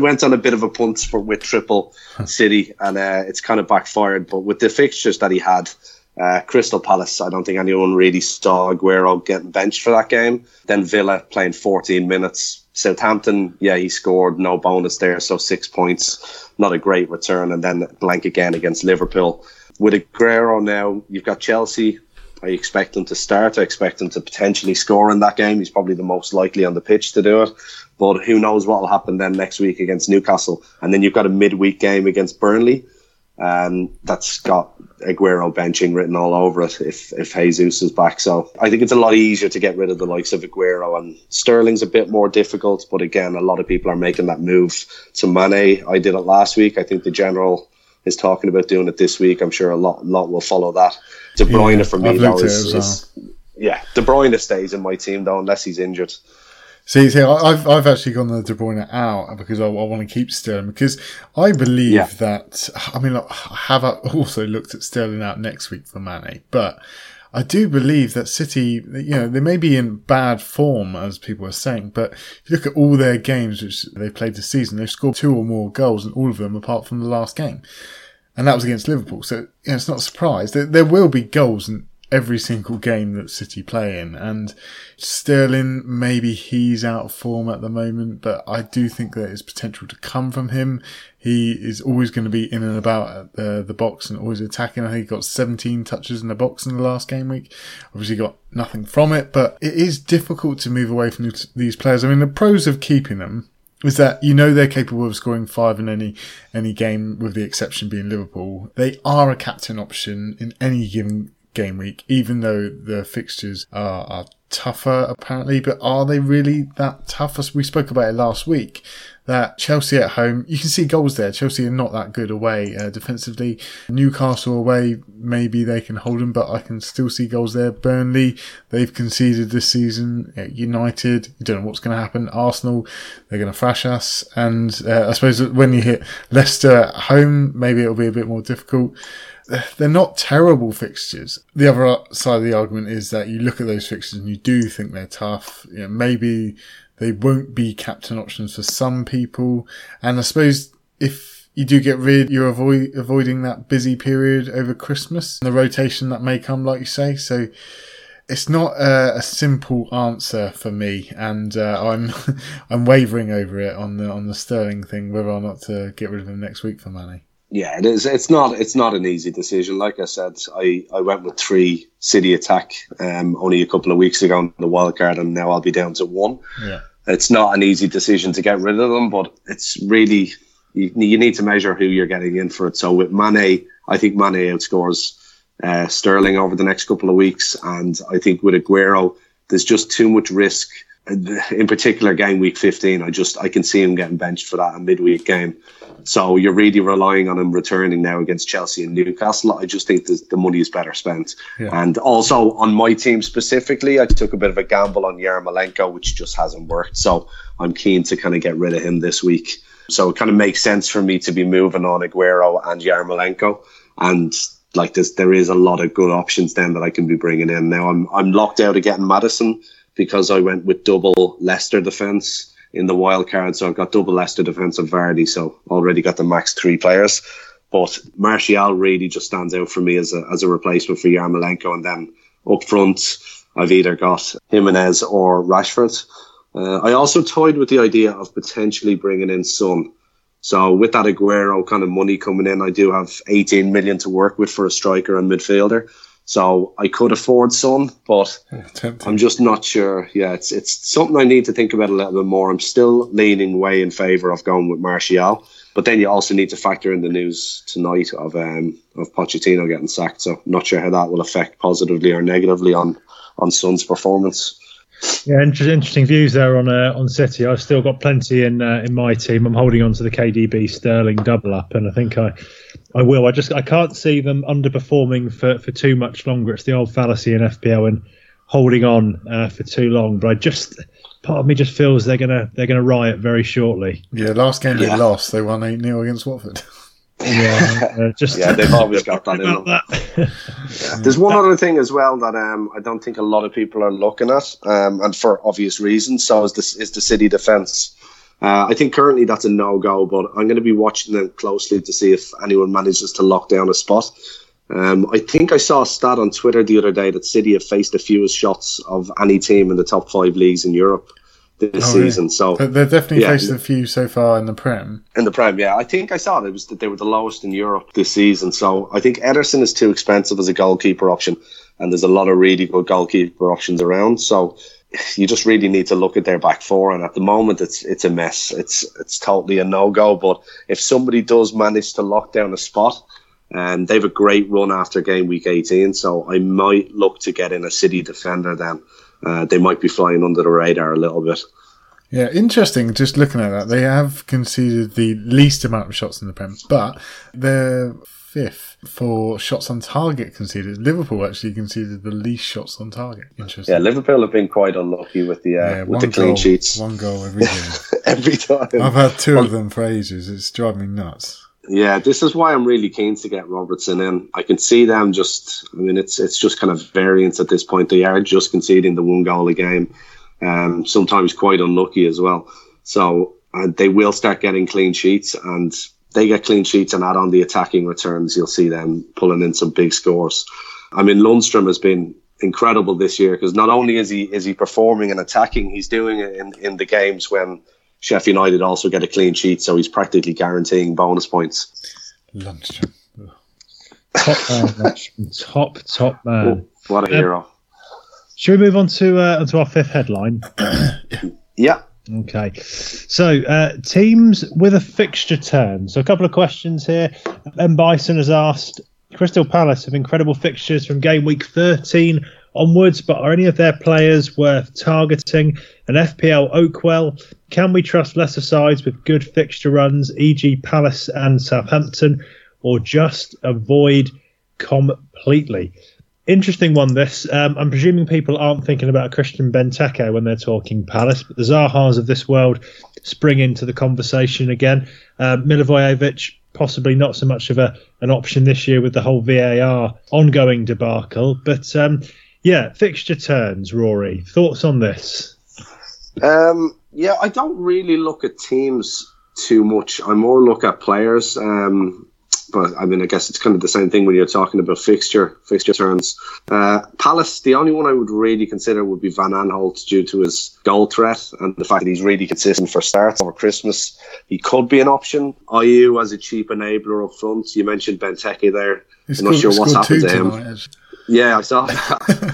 went on a bit of a punt with Triple City, and it's kind of backfired. But with the fixtures that he had, Crystal Palace, I don't think anyone really saw Aguero getting benched for that game. Then Villa playing 14 minutes. Southampton, yeah, he scored, no bonus there, so 6 points, not a great return. And then blank again against Liverpool. With Aguero now, you've got Chelsea. I expect him to start. I expect him to potentially score in that game. He's probably the most likely on the pitch to do it. But who knows what will happen then next week against Newcastle. And then you've got a midweek game against Burnley. That's got Aguero benching written all over it if Jesus is back. So I think it's a lot easier to get rid of the likes of Aguero, and Sterling's a bit more difficult, but again, a lot of people are making that move to Mane. I did it last week. I think the general is talking about doing it this week. I'm sure a lot will follow that. De Bruyne, for me, though, De Bruyne stays in my team, though, unless he's injured. See, I've actually gone the De Bruyne out because I want to keep Sterling, because I believe that, I mean, I have also looked at Sterling out next week for Mane, but I do believe that City, you know, they may be in bad form, as people are saying, but if you look at all their games which they played this season, they've scored two or more goals in all of them apart from the last game. And that was against Liverpool. So, you know, it's not a surprise. There will be goals in every single game that City play in, and Sterling, maybe he's out of form at the moment, but I do think there is potential to come from him. He is always going to be in and about at the box and always attacking. I think he got 17 touches in the box in the last game week. Obviously got nothing from it, but it is difficult to move away from these players. I mean, the pros of keeping them is that you know they're capable of scoring five in any game, with the exception being Liverpool. They are a captain option in any given game week, even though the fixtures are tougher apparently. But are they really that tough? As we spoke about it last week, that Chelsea at home, you can see goals there. Chelsea are not that good away defensively. Newcastle away, maybe they can hold them, but I can still see goals there. Burnley, they've conceded this season. United, you don't know what's going to happen. Arsenal, they're going to thrash us. And I suppose when you hit Leicester at home, maybe it'll be a bit more difficult. They're not terrible fixtures. The other side of the argument is that you look at those fixtures and you do think they're tough. You know, maybe they won't be captain options for some people. And I suppose if you do get rid, you're avoiding that busy period over Christmas and the rotation that may come, like you say. So it's not a simple answer for me, and I'm wavering over it on the Sterling thing, whether or not to get rid of him next week for Mane. Yeah, it is. It's not an easy decision. Like I said, I went with three City attack only a couple of weeks ago in the wild card, and now I'll be down to one. Yeah. It's not an easy decision to get rid of them, but it's really, you need to measure who you're getting in for it. So with Mane, I think Mane outscores Sterling over the next couple of weeks, and I think with Aguero, there's just too much risk. In particular, game week 15, I can see him getting benched for that, a midweek game. So you're really relying on him returning now against Chelsea and Newcastle. I just think the money is better spent. Yeah. And also on my team specifically, I took a bit of a gamble on Yarmolenko, which just hasn't worked. So I'm keen to kind of get rid of him this week. So it kind of makes sense for me to be moving on Aguero and Yarmolenko. And like there is a lot of good options then that I can be bringing in. Now I'm locked out of getting Madison because I went with double Leicester defence in the wild card, so I've got double Leicester defence of Vardy, so already got the max three players. But Martial really just stands out for me as a replacement for Yarmolenko, and then up front I've either got Jimenez or Rashford. I also toyed with the idea of potentially bringing in Son. So with that Aguero kind of money coming in, I do have 18 million to work with for a striker and midfielder. So I could afford Son, but I'm just not sure. Yeah, it's something I need to think about a little bit more. I'm still leaning way in favour of going with Martial. But then you also need to factor in the news tonight of Pochettino getting sacked. So I'm not sure how that will affect positively or negatively on Son's performance. Yeah, interesting views there on City. I've still got plenty in my team. I'm holding on to the KDB Sterling double up, and I think I will. I can't see them underperforming for too much longer. It's the old fallacy in FPL and holding on for too long. But part of me just feels they're gonna riot very shortly. Yeah, last game they lost, they won 8-0 against Watford. They've always got that in them. Yeah. There's one other thing as well that I don't think a lot of people are looking at, and for obvious reasons. So is the City defence. I think currently that's a no-go, but I'm going to be watching them closely to see if anyone manages to lock down a spot. I think I saw a stat on Twitter the other day that City have faced the fewest shots of any team in the top five leagues in Europe this season. Really? So they've definitely faced a few so far in the Prem. I think I saw that they were the lowest in Europe this season. So I think Ederson is too expensive as a goalkeeper option, and there's a lot of really good goalkeeper options around. So you just really need to look at their back four, and at the moment it's a mess. It's totally a no-go, but if somebody does manage to lock down a spot, they have a great run after game week 18, so I might look to get in a City defender then. They might be flying under the radar a little bit. Yeah, interesting. Just looking at that, they have conceded the least amount of shots in the Prem, but they're fifth for shots on target conceded. Liverpool actually conceded the least shots on target. Interesting. Yeah, Liverpool have been quite unlucky with the clean sheets. One goal every game. Every time. I've had two of them for ages. It's driving me nuts. Yeah, this is why I'm really keen to get Robertson in. I can see them it's just kind of variance at this point. They are just conceding the one goal a game, sometimes quite unlucky as well. So they will start getting clean sheets, and they get clean sheets and add on the attacking returns. You'll see them pulling in some big scores. I mean, Lundström has been incredible this year because not only is he performing and attacking, he's doing it in the games when Sheffield United also get a clean sheet, so he's practically guaranteeing bonus points. Lundström. Top man. Oh, what a hero. Should we move on to our fifth headline? Yeah. Okay. So, teams with a fixture turn. So, a couple of questions here. M. Bison has asked, Crystal Palace have incredible fixtures from game week 13 onwards, but are any of their players worth targeting? An FPL Oakwell, can we trust lesser sides with good fixture runs, e.g. Palace and Southampton, or just avoid completely? Interesting one, this. I'm presuming people aren't thinking about Christian Benteke when they're talking Palace, but the Zahas of this world spring into the conversation again. Milivojevic, possibly not so much of an option this year with the whole VAR ongoing debacle, but fixture turns, Rory. Thoughts on this? I don't really look at teams too much. I more look at players. But I mean, I guess it's kind of the same thing when you're talking about fixture turns. Palace, the only one I would really consider would be Van Aanholt due to his goal threat and the fact that he's really consistent for starts over Christmas. He could be an option. IU as a cheap enabler up front. You mentioned Benteke there. I'm not sure what's happened to him. Tonight. Yeah, I saw that.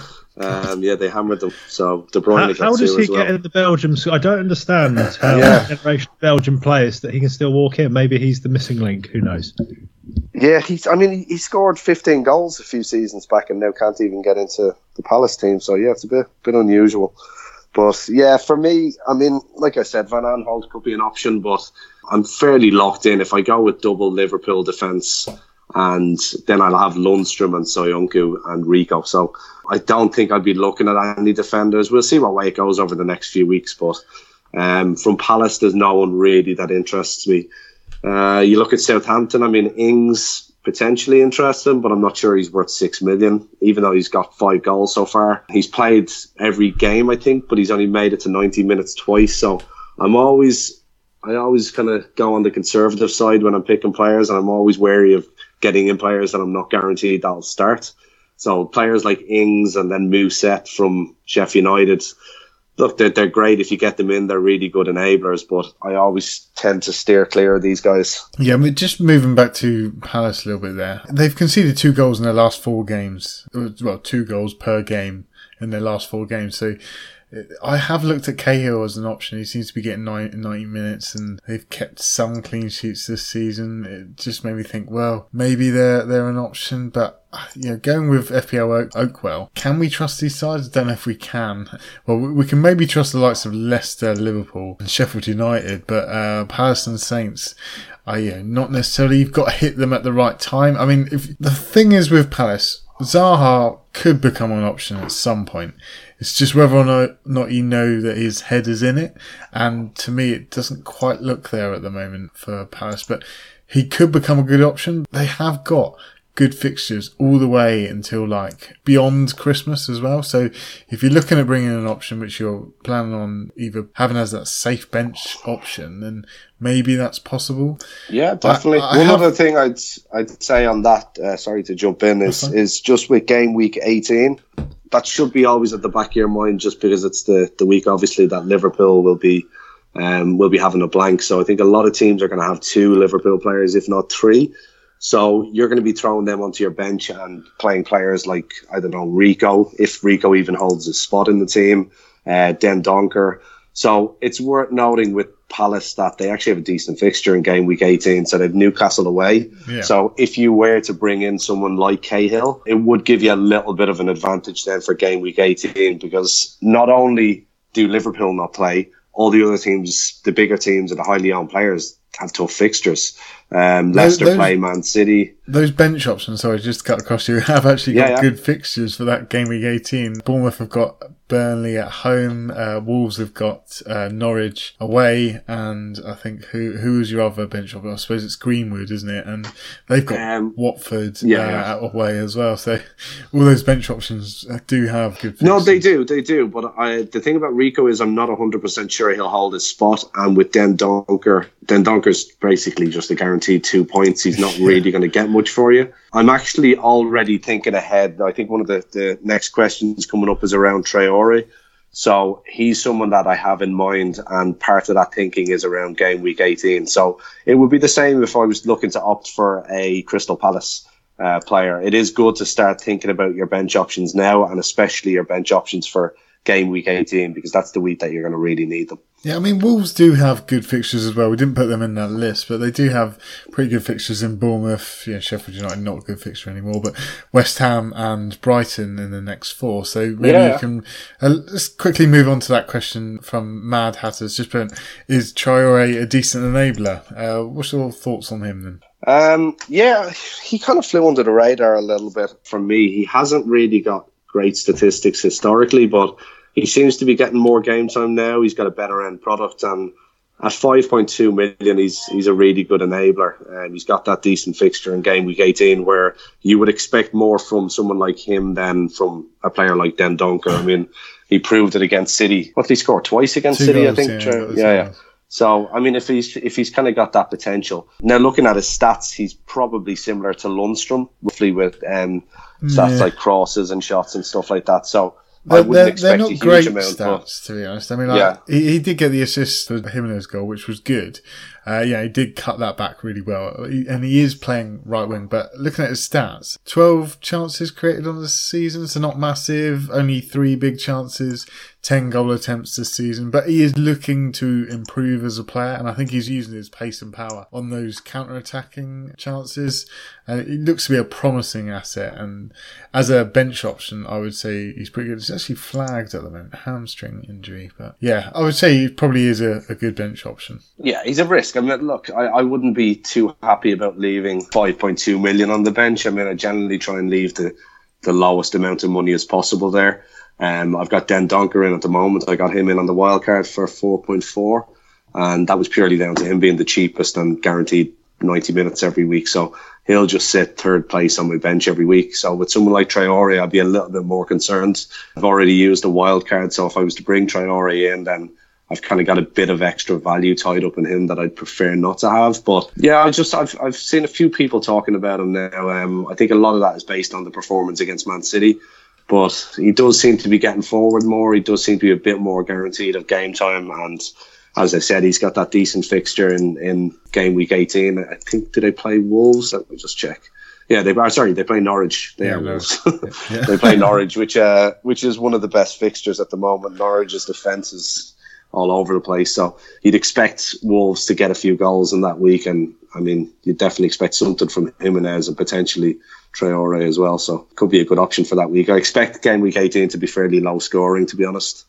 They hammered them. So De Bruyne. How does he get in the Belgium? I don't understand how generation of Belgian players that he can still walk in. Maybe he's the missing link. Who knows? Yeah, he scored 15 goals a few seasons back, and now can't even get into the Palace team. So yeah, it's a bit unusual. But yeah, for me, I mean, like I said, Van Aanholt could be an option, but I'm fairly locked in. If I go with double Liverpool defence, and then I'll have Lundström and Söyüncü and Rico. So I don't think I'd be looking at any defenders. We'll see what way it goes over the next few weeks. But from Palace, there's no one really that interests me. You look at Southampton, I mean, Ings potentially interesting, but I'm not sure he's worth 6 million, even though he's got 5 goals so far. He's played every game, I think, but he's only made it to 90 minutes twice. So I always kind of go on the conservative side when I'm picking players, and I'm always wary of getting in players that I'm not guaranteed that'll start. So players like Ings and then Mousset from Sheffield United, look, they're great. If you get them in, they're really good enablers, but I always tend to steer clear of these guys. Yeah, we're just moving back to Palace a little bit there. They've conceded 2 goals in their last 4 games. Well, 2 goals per game in their last 4 games. So I have looked at Cahill as an option. He seems to be getting 90 minutes, and they've kept some clean sheets this season. It just made me think, well, maybe they're an option, but yeah, going with FPL Oakwell, can we trust these sides? I don't know if we can. Well, we can maybe trust the likes of Leicester, Liverpool, and Sheffield United, but Palace and Saints, not necessarily. You've got to hit them at the right time. I mean, the thing is with Palace, Zaha could become an option at some point. It's just whether or not you know that his head is in it. And to me, it doesn't quite look there at the moment for Palace. But he could become a good option. They have got good fixtures all the way until like beyond Christmas as well. So if you're looking at bringing an option which you're planning on either having as that safe bench option, then maybe that's possible. Yeah, definitely. One other thing I'd say on that, sorry to jump in, is just with game week 18. That should be always at the back of your mind, just because it's the week, obviously, that Liverpool will be having a blank. So I think a lot of teams are going to have 2 Liverpool players, if not 3. So you're going to be throwing them onto your bench and playing players like, I don't know, Rico, if Rico even holds a spot in the team, Den Donker. So it's worth noting with Palace that they actually have a decent fixture in game week 18, so they've Newcastle away. Yeah. So if you were to bring in someone like Cahill, it would give you a little bit of an advantage then for game week 18, because not only do Liverpool not play, all the other teams, the bigger teams and the highly owned players, have tough fixtures. Leicester play Man City. Those bench options, sorry, just to cut across you, have actually got good fixtures for that game week 18. Bournemouth have got Burnley at home, Wolves have got Norwich away, and I think who's your other bench option? I suppose it's Greenwood, isn't it? And they've got Watford away as well. So all those bench options do have good fixtures. No, they do. But the thing about Rico is I'm not 100% sure he'll hold his spot. And with Den Donker's basically just a guaranteed 2 points. He's not really going to get much for you. I'm actually already thinking ahead. I think one of the next questions coming up is around Traore. So he's someone that I have in mind, and part of that thinking is around game week 18. So it would be the same if I was looking to opt for a Crystal Palace player. It is good to start thinking about your bench options now, and especially your bench options for game week 18, because that's the week that you're going to really need them. Yeah, I mean, Wolves do have good fixtures as well. We didn't put them in that list, but they do have pretty good fixtures in Bournemouth. Yeah, Sheffield United, not a good fixture anymore, but West Ham and Brighton in the next 4. So maybe you can... let's quickly move on to that question from Mad Hatters. Just putting, is Traore a decent enabler? What's your thoughts on him then? He kind of flew under the radar a little bit from me. He hasn't really got great statistics historically, but... he seems to be getting more game time now. He's got a better end product, and at 5.2 million, he's a really good enabler. He's got that decent fixture in game week 18, where you would expect more from someone like him than from a player like Den Donker. I mean, he proved it against City. What did he score? Twice against City, goals, I think. Yeah. So, I mean, if he's kind of got that potential. Now, looking at his stats, he's probably similar to Lundström, roughly, with stats like crosses and shots and stuff like that. So. They're not great stats, to be honest. I mean, he did get the assist for Jimenez goal, which was good. He did cut that back really well. And he is playing right wing. But looking at his stats, 12 chances created on the season, so not massive. Only 3 big chances, 10 goal attempts this season. But he is looking to improve as a player. And I think he's using his pace and power on those counter-attacking chances. It looks to be a promising asset. And as a bench option, I would say he's pretty good. He's actually flagged at the moment, hamstring injury. But yeah, I would say he probably is a good bench option. Yeah, he's a risk. I mean, look, I wouldn't be too happy about leaving 5.2 million on the bench. I mean, I generally try and leave the lowest amount of money as possible there. I've got Den Donker in at the moment. I got him in on the wild card for 4.4, and that was purely down to him being the cheapest and guaranteed 90 minutes every week. So he'll just sit third place on my bench every week. So with someone like Traore, I'd be a little bit more concerned. I've already used a wild card, so if I was to bring Traore in, then I've kind of got a bit of extra value tied up in him that I'd prefer not to have. But yeah, I've seen a few people talking about him now. I think a lot of that is based on the performance against Man City. But he does seem to be getting forward more. He does seem to be a bit more guaranteed of game time. And as I said, he's got that decent fixture in game week 18. I think, do they play Wolves? Let me just check. Yeah, they play Norwich. They are Wolves. Yeah. They play Norwich, which is one of the best fixtures at the moment. Norwich's defence is all over the place. So you'd expect Wolves to get a few goals in that week. And I mean, you'd definitely expect something from Jimenez and potentially Traore as well. So could be a good option for that week. I expect game week 18 to be fairly low scoring, to be honest.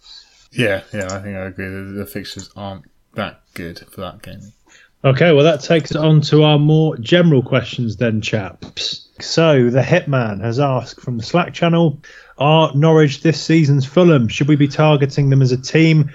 Yeah, I think I agree. The fixtures aren't that good for that game. Okay, well, that takes us on to our more general questions then, chaps. So, the Hitman has asked from the Slack channel, are Norwich this season's Fulham? Should we be targeting them as a team?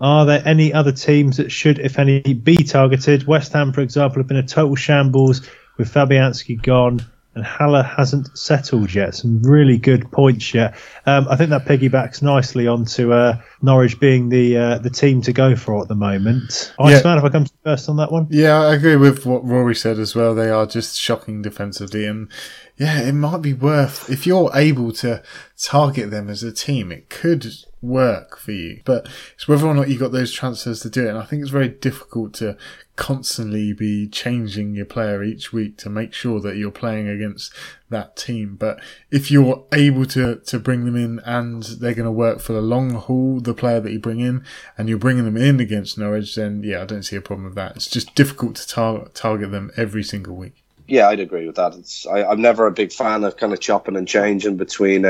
Are there any other teams that should, if any, be targeted? West Ham, for example, have been a total shambles with Fabianski gone and Haller hasn't settled yet. Some really good points yet. I think that piggybacks nicely onto Norwich being the team to go for at the moment. Iceman, if I come first on that one. Yeah, I agree with what Rory said as well. They are just shocking defensively. And yeah, it might be worth, if you're able to target them as a team, it could work for you. But it's whether or not you got those transfers to do it. And I think it's very difficult to constantly be changing your player each week to make sure that you're playing against that team. But if you're able to bring them in and they're going to work for the long haul, the player that you bring in, and you're bringing them in against Norwich, then yeah, I don't see a problem with that. It's just difficult to target them every single week. Yeah, I'd agree with that. I'm never a big fan of kind of chopping and changing between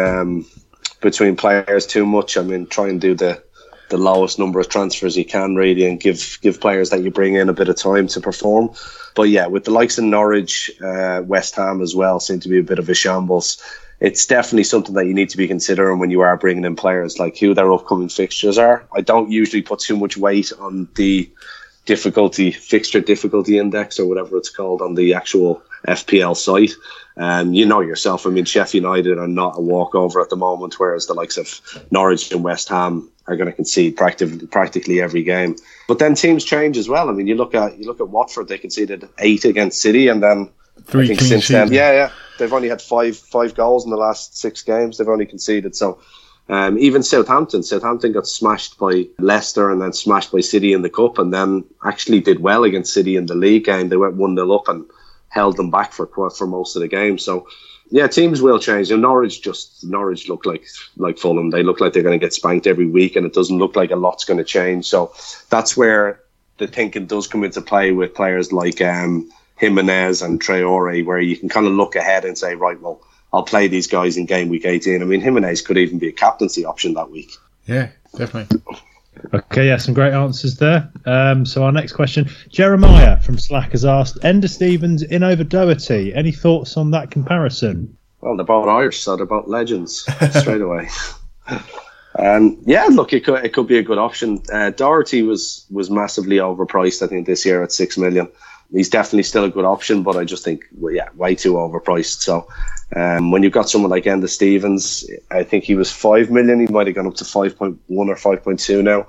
players too much. I mean, try and do the lowest number of transfers you can, really, and give players that you bring in a bit of time to perform. But yeah, with the likes of Norwich, West Ham as well seem to be a bit of a shambles. It's definitely something that you need to be considering when you are bringing in players, like who their upcoming fixtures are. I don't usually put too much weight on the fixture difficulty index or whatever it's called on the actual FPL site. You know yourself, I mean, Sheffield United are not a walkover at the moment, whereas the likes of Norwich and West Ham are going to concede practically every game. But then teams change as well. I mean, you look at Watford, they conceded 8 against City, and then I think since then, they've only had five goals in the last 6 games. They've only conceded. So even Southampton got smashed by Leicester and then smashed by City in the Cup, and then actually did well against City in the league game. They went 1-0 up and held them back for most of the game. So yeah, teams will change. And Norwich look like Fulham. They look like they're going to get spanked every week, and it doesn't look like a lot's going to change. So that's where the thinking does come into play with players like Jimenez and Traore, where you can kind of look ahead and say, right, well, I'll play these guys in game week 18. I mean, Jimenez could even be a captaincy option that week. Yeah, definitely. Okay, yeah, some great answers there. So our next question, Jeremiah from Slack has asked, Ender Stevens in over Doherty. Any thoughts on that comparison? Well, they're both Irish, so they're both legends straight away. Yeah, look, it could be a good option. Doherty was massively overpriced, I think, this year at 6 million. He's definitely still a good option, but I just think, way too overpriced. So when you've got someone like Ender Stevens, I think he was 5 million. He might have gone up to 5.1 or 5.2 now.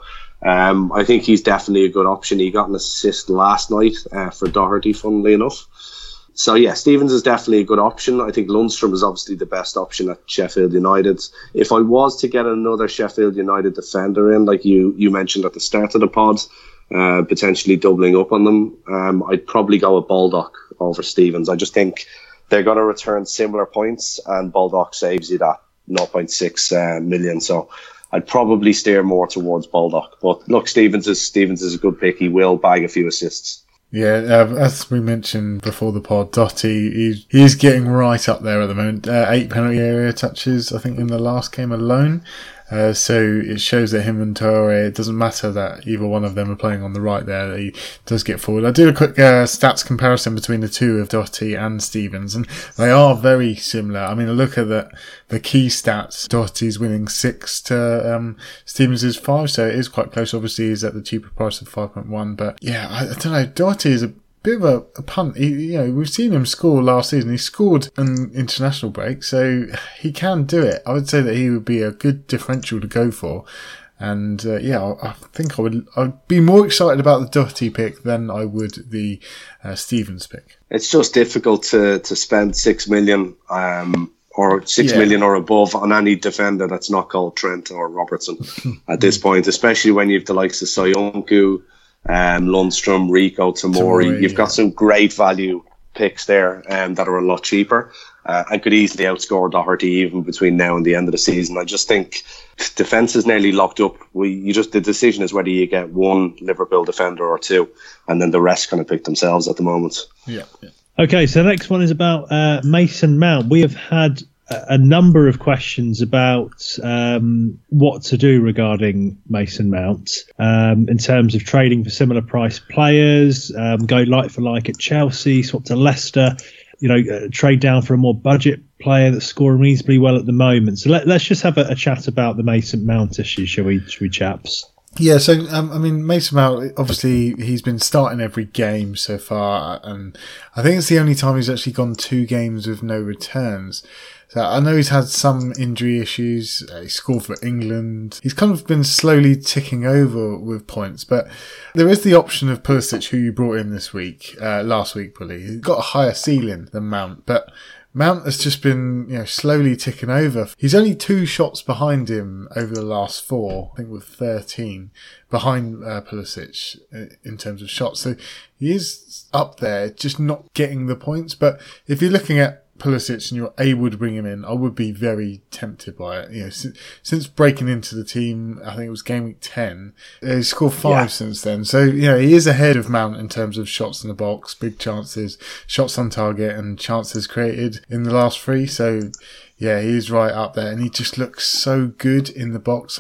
I think he's definitely a good option. He got an assist last night for Doherty, funnily enough. So yeah, Stevens is definitely a good option. I think Lundström is obviously the best option at Sheffield United. If I was to get another Sheffield United defender in, like you mentioned at the start of the pod, potentially doubling up on them, I'd probably go with Baldock over Stevens. I just think they're going to return similar points, and Baldock saves you that 0.6 million. So I'd probably steer more towards Baldock. But look, Stevens is a good pick. He will bag a few assists. Yeah, as we mentioned before the pod, Doherty, he's getting right up there at the moment. 8 penalty area touches, I think, in the last game alone. So it shows that him and Traore, it doesn't matter that either one of them are playing on the right there, he does get forward. I did a quick stats comparison between the two of Doherty and Stevens, and they are very similar. I mean, look at the key stats. Doherty's winning 6 to Stevens is 5, so it is quite close. Obviously, he's at the cheaper price of 5.1, but yeah, I don't know. Doherty is a bit of a punt. We've seen him score last season. He scored an international break, so he can do it. I would say that he would be a good differential to go for. And I think I'd be more excited about the Doherty pick than I would the Stevens pick. It's just difficult to spend 6 million or 6 million or above on any defender that's not called Trent or Robertson at this point, especially when you have the likes of Söyüncü, Lundström, Rico, Tomori. You've got some great value picks there that are a lot cheaper. I could easily outscore Doherty even between now and the end of the season. I just think defence is nearly locked up. The decision is whether you get one Liverpool defender or two, and then the rest kind of pick themselves at the moment. Yeah. Okay, so the next one is about Mason Mount. We have had a number of questions about what to do regarding Mason Mount in terms of trading for similar priced players, go like for like at Chelsea, swap to Leicester, trade down for a more budget player that's scoring reasonably well at the moment. So let's just have a chat about the Mason Mount issue, shall we, chaps? Yeah, so, Mason Mount, obviously, he's been starting every game so far, and I think it's the only time he's actually gone 2 games with no returns. So I know he's had some injury issues. He scored for England. He's kind of been slowly ticking over with points, but there is the option of Pulisic, who you brought in last week, Willie. He's got a higher ceiling than Mount, but Mount has just been, slowly ticking over. He's only 2 shots behind him over the last 4, I think with 13 behind Pulisic in terms of shots. So he is up there, just not getting the points. But if you're looking at Pulisic and you're able to bring him in, I would be very tempted by it. Since breaking into the team, I think it was game week 10, he's scored 5 since then. So, he is ahead of Mount in terms of shots in the box, big chances, shots on target and chances created in the last 3. So, yeah, he is right up there, and he just looks so good in the box.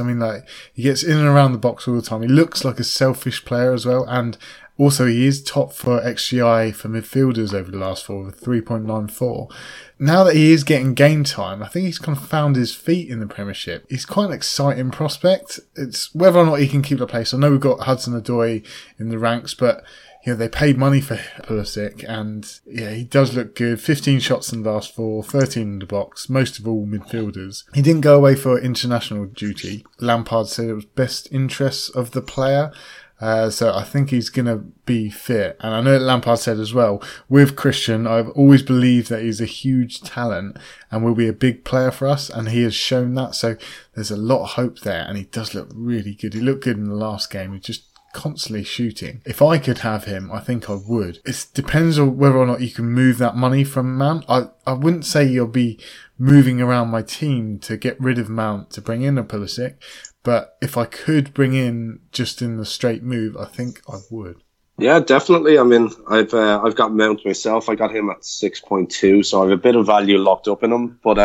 He gets in and around the box all the time. He looks like a selfish player as well, and also, he is top for XGI for midfielders over the last 4 with 3.94. Now that he is getting game time, I think he's kind of found his feet in the Premiership. He's quite an exciting prospect. It's whether or not he can keep the place. I know we've got Hudson-Odoi in the ranks, but they paid money for Pulisic, and he does look good. 15 shots in the last 4, 13 in the box, most of all midfielders. He didn't go away for international duty. Lampard said it was best interests of the player. So I think he's going to be fit. And I know Lampard said as well, with Christian, I've always believed that he's a huge talent and will be a big player for us. And he has shown that. So there's a lot of hope there. And he does look really good. He looked good in the last game. He just constantly shooting. If I could have him, I think I would. It depends on whether or not you can move that money from Mount. I wouldn't say you'll be moving around my team to get rid of Mount to bring in a Pulisic, but if I could bring in just in the straight move, I think I would. Yeah, definitely. I've got Mount myself. I got him at 6.2, so I have a bit of value locked up in him. But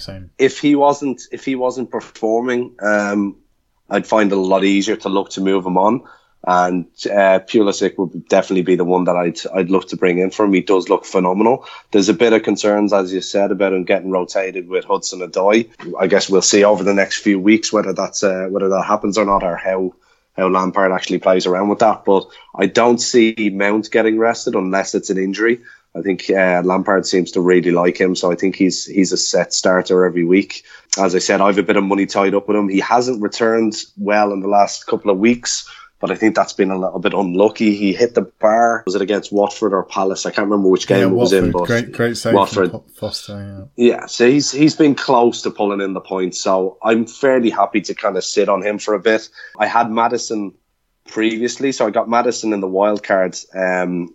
same. If he wasn't performing, I'd find it a lot easier to look to move him on. And Pulisic would definitely be the one that I'd look to bring in for him. He does look phenomenal. There's a bit of concerns, as you said, about him getting rotated with Hudson-Odoi. I guess we'll see over the next few weeks whether that happens or not, or how Lampard actually plays around with that. But I don't see Mount getting rested unless it's an injury. I think Lampard seems to really like him, so I think he's a set starter every week. As I said, I have a bit of money tied up with him. He hasn't returned well in the last couple of weeks, but I think that's been a little bit unlucky. He hit the bar. Was it against Watford or Palace? I can't remember which game it was in. But great save Watford. From Foster, yeah, so he's been close to pulling in the points. So I'm fairly happy to kind of sit on him for a bit. I had Madison previously, so I got Madison in the wild card along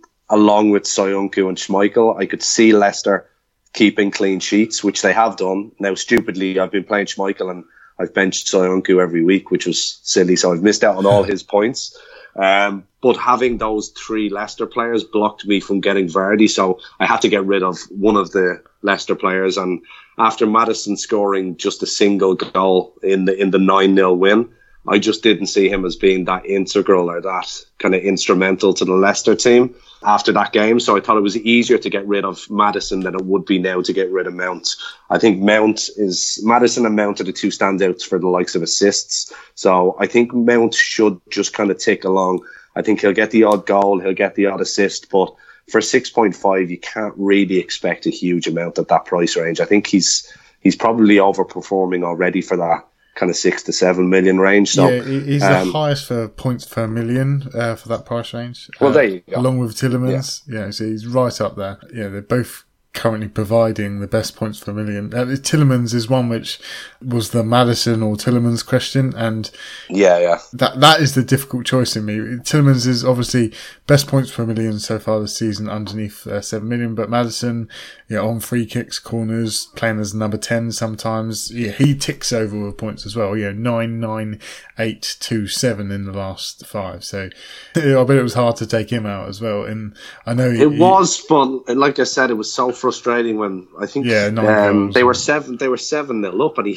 with Söyüncü and Schmeichel. I could see Leicester keeping clean sheets, which they have done. Now, stupidly, I've been playing Schmeichel and I've benched Söyüncü every week, which was silly, so I've missed out on all his points. But having those 3 Leicester players blocked me from getting Vardy, so I had to get rid of one of the Leicester players. And after Madison scoring just a single goal in the 9-0 win, I just didn't see him as being that integral or that kind of instrumental to the Leicester team after that game. So I thought it was easier to get rid of Madison than it would be now to get rid of Mount. I think Madison and Mount are the 2 standouts for the likes of assists. So I think Mount should just kind of tick along I think he'll get the odd goal, he'll get the odd assist, but for 6.5, you can't really expect a huge amount at that price range. I think he's probably overperforming already for that kind of 6 to 7 million range. So, yeah, he's the highest for points per million for that price range. Well, there you go. Along with Tielemans, yeah, so he's right up there. Yeah, they're both currently providing the best points per million. Tielemans is one which was the Madison or Tielemans question, and that is the difficult choice in me. Tielemans is obviously best points per million so far this season, underneath 7 million, but Madison, on free kicks, corners, playing as number 10 sometimes, he ticks over with points as well. 9, 9, 8, 2, 7 in the last 5. So I bet it was hard to take him out as well. And I know it was, but like I said, it was so frustrating when I think they were 7-0 up, and he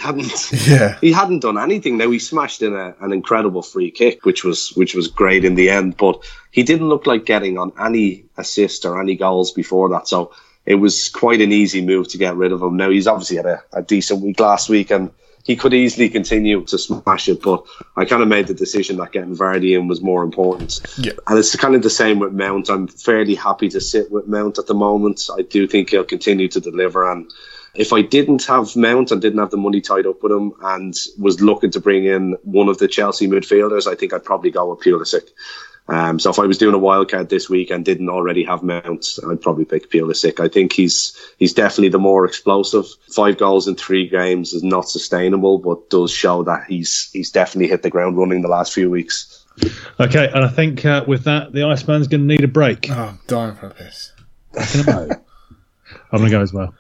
hadn't done anything. Now he smashed in an incredible free kick, which was great in the end, but he didn't look like getting on any assist or any goals before that, so it was quite an easy move to get rid of him. Now he's obviously had a decent week last week, and he could easily continue to smash it, but I kind of made the decision that getting Vardy in was more important. Yeah. And it's kind of the same with Mount. I'm fairly happy to sit with Mount at the moment. I do think he'll continue to deliver, and if I didn't have Mount and didn't have the money tied up with him and was looking to bring in one of the Chelsea midfielders, I think I'd probably go with Pulisic. So if I was doing a wildcard this week and didn't already have Mount, I'd probably pick Pulisic. I think he's definitely the more explosive. 5 goals in 3 games is not sustainable, but does show that he's definitely hit the ground running the last few weeks. Okay, and I think with that, the Iceman's going to need a break. Oh, I'm dying for this. I'm going to go as well.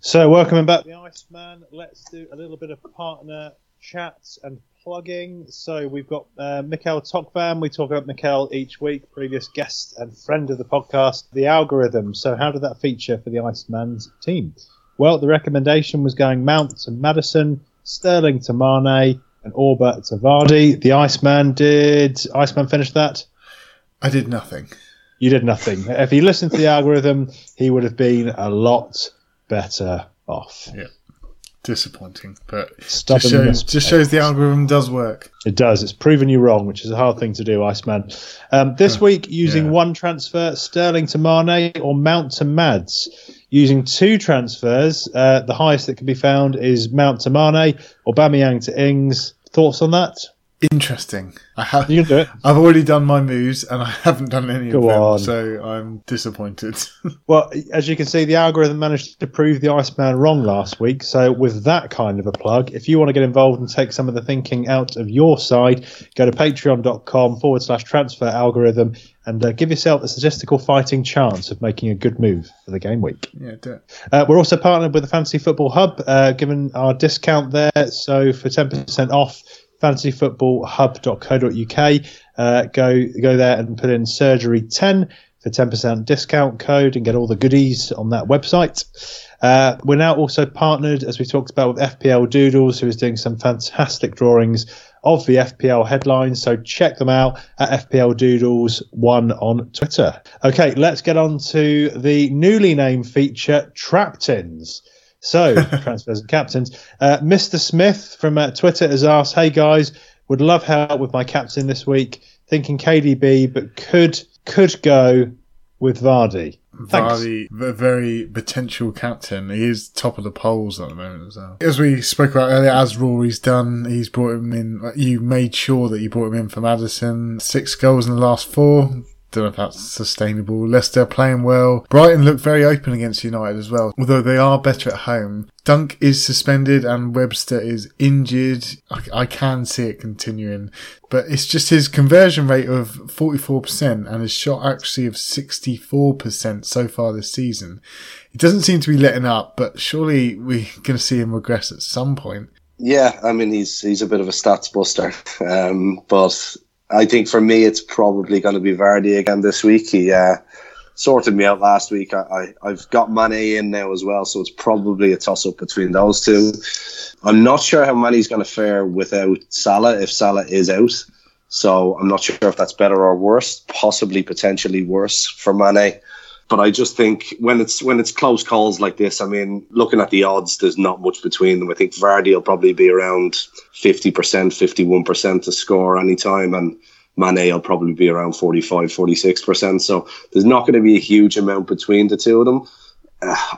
So welcome back, the Iceman. Let's do a little bit of partner chats and plugging. So we've got Mikael Tokvan. We talk about Mikael each week, previous guest and friend of the podcast, The Algorithm. So how did that feature for the Iceman's team? Well, the recommendation was going Mount to Madison, Sterling to Mane, and Orba to Vardy. The Iceman did... Iceman finished that? I did nothing. You did nothing. If he listened to The Algorithm, he would have been a lot... better off. Yeah, disappointing, but just shows the algorithm does work. It does. It's proven you wrong, which is a hard thing to do, Iceman. This week, using one transfer, Sterling to Mane or Mount to Mads. Using 2 transfers, the highest that can be found is Mount to Mane or Aubameyang to Ings. Thoughts on that? Interesting. You can do it. I've already done my moves and I haven't done any of them, so I'm disappointed. Well, as you can see, the algorithm managed to prove the Iceman wrong last week, so with that kind of a plug, if you want to get involved and take some of the thinking out of your side, go to patreon.com/transfer algorithm and give yourself a statistical fighting chance of making a good move for the game week. Yeah, do it. We're also partnered with the Fantasy Football Hub, given our discount there, so for 10% off, fantasyfootballhub.co.uk. Go there and put in surgery10 for 10% discount code and get all the goodies on that website. We're now also partnered, as we talked about, with FPL Doodles, who is doing some fantastic drawings of the FPL headlines, so check them out at FPL Doodles 1 on Twitter. Okay, let's get on to the newly named feature, Traptins. So, transfers and captains. Mr. Smith from Twitter has asked, hey guys, would love help with my captain this week. Thinking KDB, but could go with Vardy. Thanks. Vardy, a very potential captain. He is top of the polls at the moment as well. As we spoke about earlier, as Rory's done, he's brought him in. You made sure that you brought him in for Madison. 6 goals in the last 4. Don't know if that's sustainable. Leicester playing well. Brighton look very open against United as well, although they are better at home. Dunk is suspended and Webster is injured. I can see it continuing, but it's just his conversion rate of 44% and his shot accuracy of 64% so far this season. He doesn't seem to be letting up, but surely we're going to see him regress at some point. Yeah, I mean, he's a bit of a stats buster, but... I think for me, it's probably going to be Vardy again this week. He sorted me out last week. I've got Mane in now as well, so it's probably a toss-up between those two. I'm not sure how Mane's going to fare without Salah, if Salah is out. So I'm not sure if that's better or worse, possibly potentially worse for Mane. But I just think when it's close calls like this, I mean, looking at the odds, there's not much between them. I think Vardy will probably be around 50%, 51% to score any time, and Mane will probably be around 45%, 46%. So there's not going to be a huge amount between the two of them.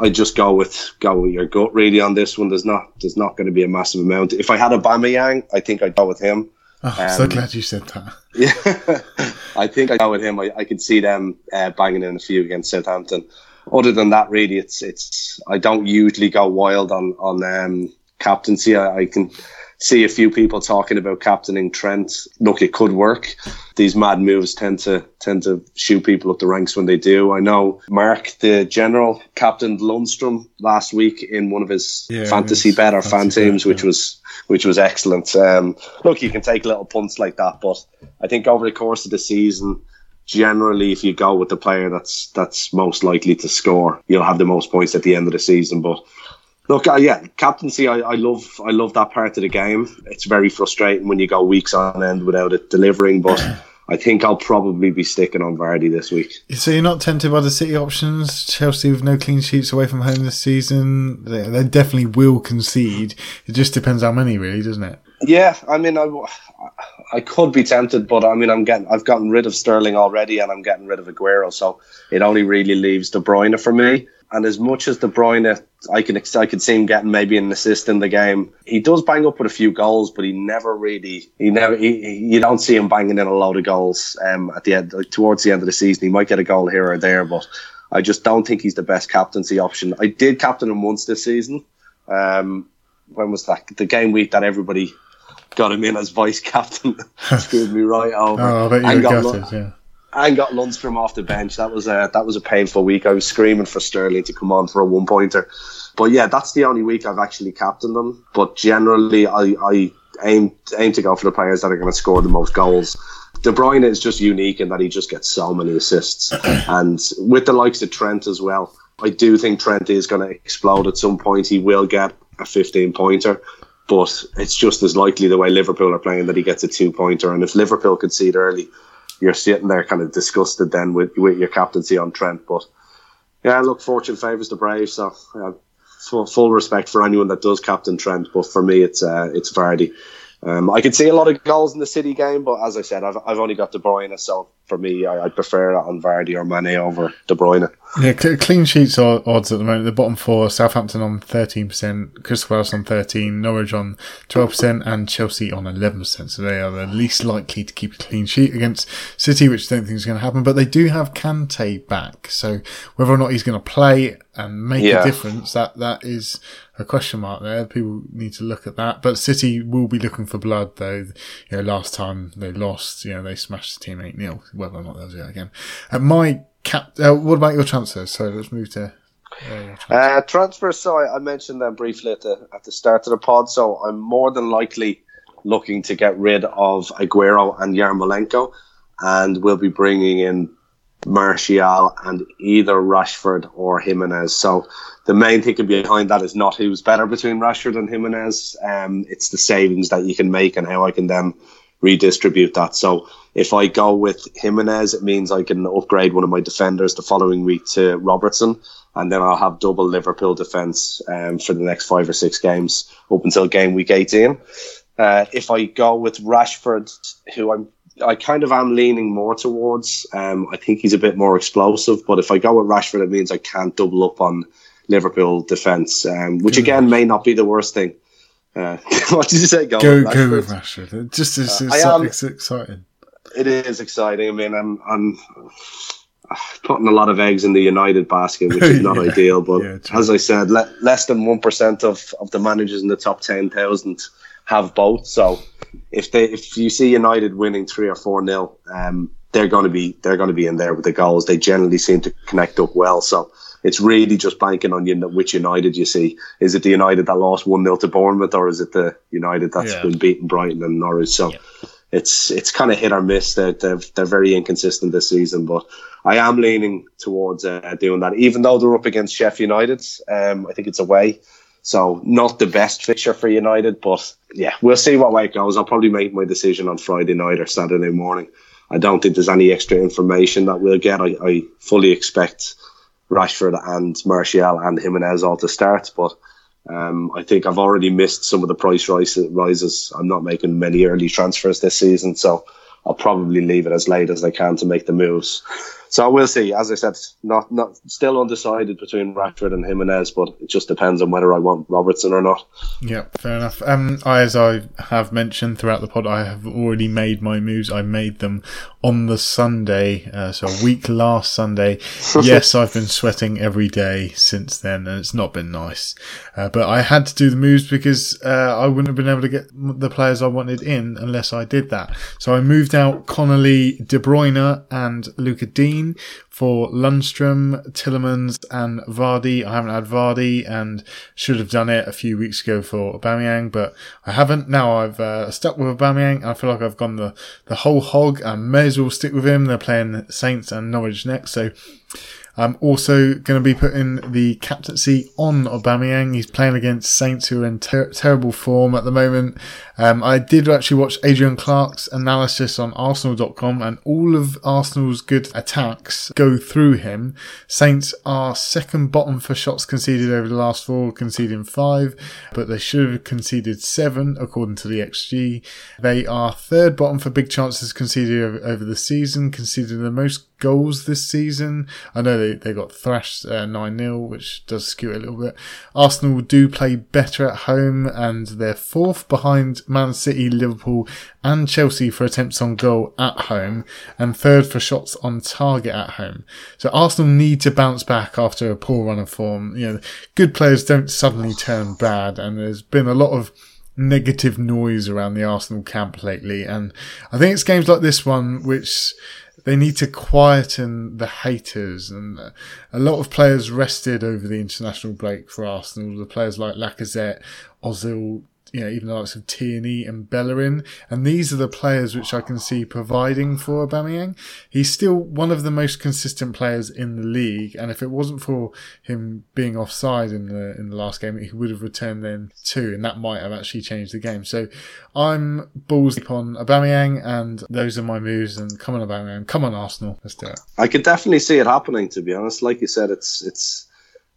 I just go with your gut really on this one. There's not going to be a massive amount. If I had Aubameyang, I think I'd go with him. Oh, I'm so glad you said that. Yeah, I think I go with him. I could see them banging in a few against Southampton. Other than that, really, it's. I don't usually go wild on captaincy. I can see a few people talking about captaining Trent. Look, it could work. These mad moves tend to shoot people up the ranks when they do. I know Mark, the general, captained Lundström last week in one of his fantasy bet or fan teams, which was excellent. Look, you can take little punts like that, but I think over the course of the season, generally, if you go with the player that's most likely to score, you'll have the most points at the end of the season. But look, captaincy, I love that part of the game. It's very frustrating when you go weeks on end without it delivering, but I think I'll probably be sticking on Vardy this week. So you're not tempted by the City options? Chelsea with no clean sheets away from home this season? They definitely will concede. It just depends how many, really, doesn't it? Yeah, I mean, I could be tempted, but I mean, I've gotten rid of Sterling already, and I'm getting rid of Aguero, so it only really leaves De Bruyne for me. And as much as De Bruyne, I could see him getting maybe an assist in the game. He does bang up with a few goals, but you don't see him banging in a load of goals at the end, like towards the end of the season. He might get a goal here or there, but I just don't think he's the best captaincy option. I did captain him once this season. When was that? The game week that everybody got him in as vice captain screwed me right over. Oh, I bet you got it. And got Lundstrom off the bench. That was a painful week. I was screaming for Sterling to come on for a one-pointer. But yeah, that's the only week I've actually captained them. But generally, I aim to go for the players that are going to score the most goals. De Bruyne is just unique in that he just gets so many assists. And with the likes of Trent as well, I do think Trent is going to explode at some point. He will get a 15-pointer. But it's just as likely the way Liverpool are playing that he gets a 2-pointer. And if Liverpool concede early, you're sitting there kind of disgusted then with your captaincy on Trent. But yeah, look, fortune favours the brave, so full respect for anyone that does captain Trent, but for me it's Vardy. I could see a lot of goals in the City game, but as I said, I've only got De Bruyne, so for me, I'd prefer that on Vardy or Mane over De Bruyne. Yeah, clean sheets are odds at the moment. The bottom four, Southampton on 13%, Crystal Palace on 13%, Norwich on 12%, and Chelsea on 11%. So they are the least likely to keep a clean sheet against City, which I don't think is going to happen. But they do have Kante back, so whether or not he's going to play and make a difference, that is a question mark there. People need to look at that. But City will be looking for blood, though. You know, last time they lost, you know, they smashed the team 8-0. Whether or not they'll do that again. What about your transfers? So let's move to transfers. So I mentioned them briefly at the start of the pod. So I'm more than likely looking to get rid of Aguero and Yarmolenko, and we'll be bringing in Martial and either Rashford or Jimenez. So the main thinking behind that is not who's better between Rashford and Jimenez. It's the savings that you can make and how I can then redistribute that. So if I go with Jimenez, it means I can upgrade one of my defenders the following week to Robertson, and then I'll have double Liverpool defence for the next 5 or 6 games up until game week 18. If I go with Rashford, who I kind of am leaning more towards, I think he's a bit more explosive, but if I go with Rashford, it means I can't double up on Liverpool defence, which again may not be the worst thing. What did you say? Go with Rashford. Just it's exciting. It is exciting. I mean, I'm putting a lot of eggs in the United basket, which is not ideal. But as I said, less than 1% of the managers in the top 10,000 have both. So if you see United winning 3 or 4-0, they're going to be in there with the goals. They generally seem to connect up well. So it's really just banking on which United you see. Is it the United that lost 1-0 to Bournemouth, or is it the United that's been beating Brighton and Norwich? So it's kind of hit or miss. They're very inconsistent this season, but I am leaning towards doing that, even though they're up against Sheffield United. I think it's away, so not the best fixture for United, but yeah, we'll see what way it goes. I'll probably make my decision on Friday night or Saturday morning. I don't think there's any extra information that we'll get. I fully expect Rashford and Martial and Jimenez all to start, but I think I've already missed some of the price rises. I'm not making many early transfers this season, so I'll probably leave it as late as I can to make the moves. So we'll see. As I said, not still undecided between Rashford and Jimenez, but it just depends on whether I want Robertson or not. Yeah, fair enough. As I have mentioned throughout the pod, I have already made my moves. I made them on the Sunday, so a week last Sunday. Yes, I've been sweating every day since then, and it's not been nice. But I had to do the moves because I wouldn't have been able to get the players I wanted in unless I did that. So I moved out Connolly, De Bruyne, and Luca Dean for Lundström, Tielemans and Vardy. I haven't had Vardy and should have done it a few weeks ago for Aubameyang, but I haven't. Now I've stuck with Aubameyang, and I feel like I've gone the whole hog. I may as well stick with him. They're playing Saints and Norwich next, so I'm also going to be putting the captaincy on Aubameyang. He's playing against Saints, who are in terrible form at the moment. I did actually watch Adrian Clarke's analysis on Arsenal.com, and all of Arsenal's good attacks go through him. Saints are second bottom for shots conceded over the last four, conceding 5, but they should have conceded 7, according to the XG. They are third bottom for big chances conceded over the season, conceding the most goals this season. I know they got thrashed 9-0, which does skew it a little bit. Arsenal do play better at home, and they're fourth behind Man City, Liverpool and Chelsea for attempts on goal at home, and third for shots on target at home. So Arsenal need to bounce back after a poor run of form. You know, good players don't suddenly turn bad, and there's been a lot of negative noise around the Arsenal camp lately, and I think it's games like this one which they need to quieten the haters. And a lot of players rested over the international break for Arsenal. The players like Lacazette, Ozil, you know, even the likes of Tierney and Bellerin. And these are the players which I can see providing for Aubameyang. He's still one of the most consistent players in the league, and if it wasn't for him being offside in the last game, he would have returned then too, and that might have actually changed the game. So I'm balls deep on Aubameyang, and those are my moves. And come on Aubameyang, come on Arsenal, let's do it. I could definitely see it happening, to be honest. Like you said, it's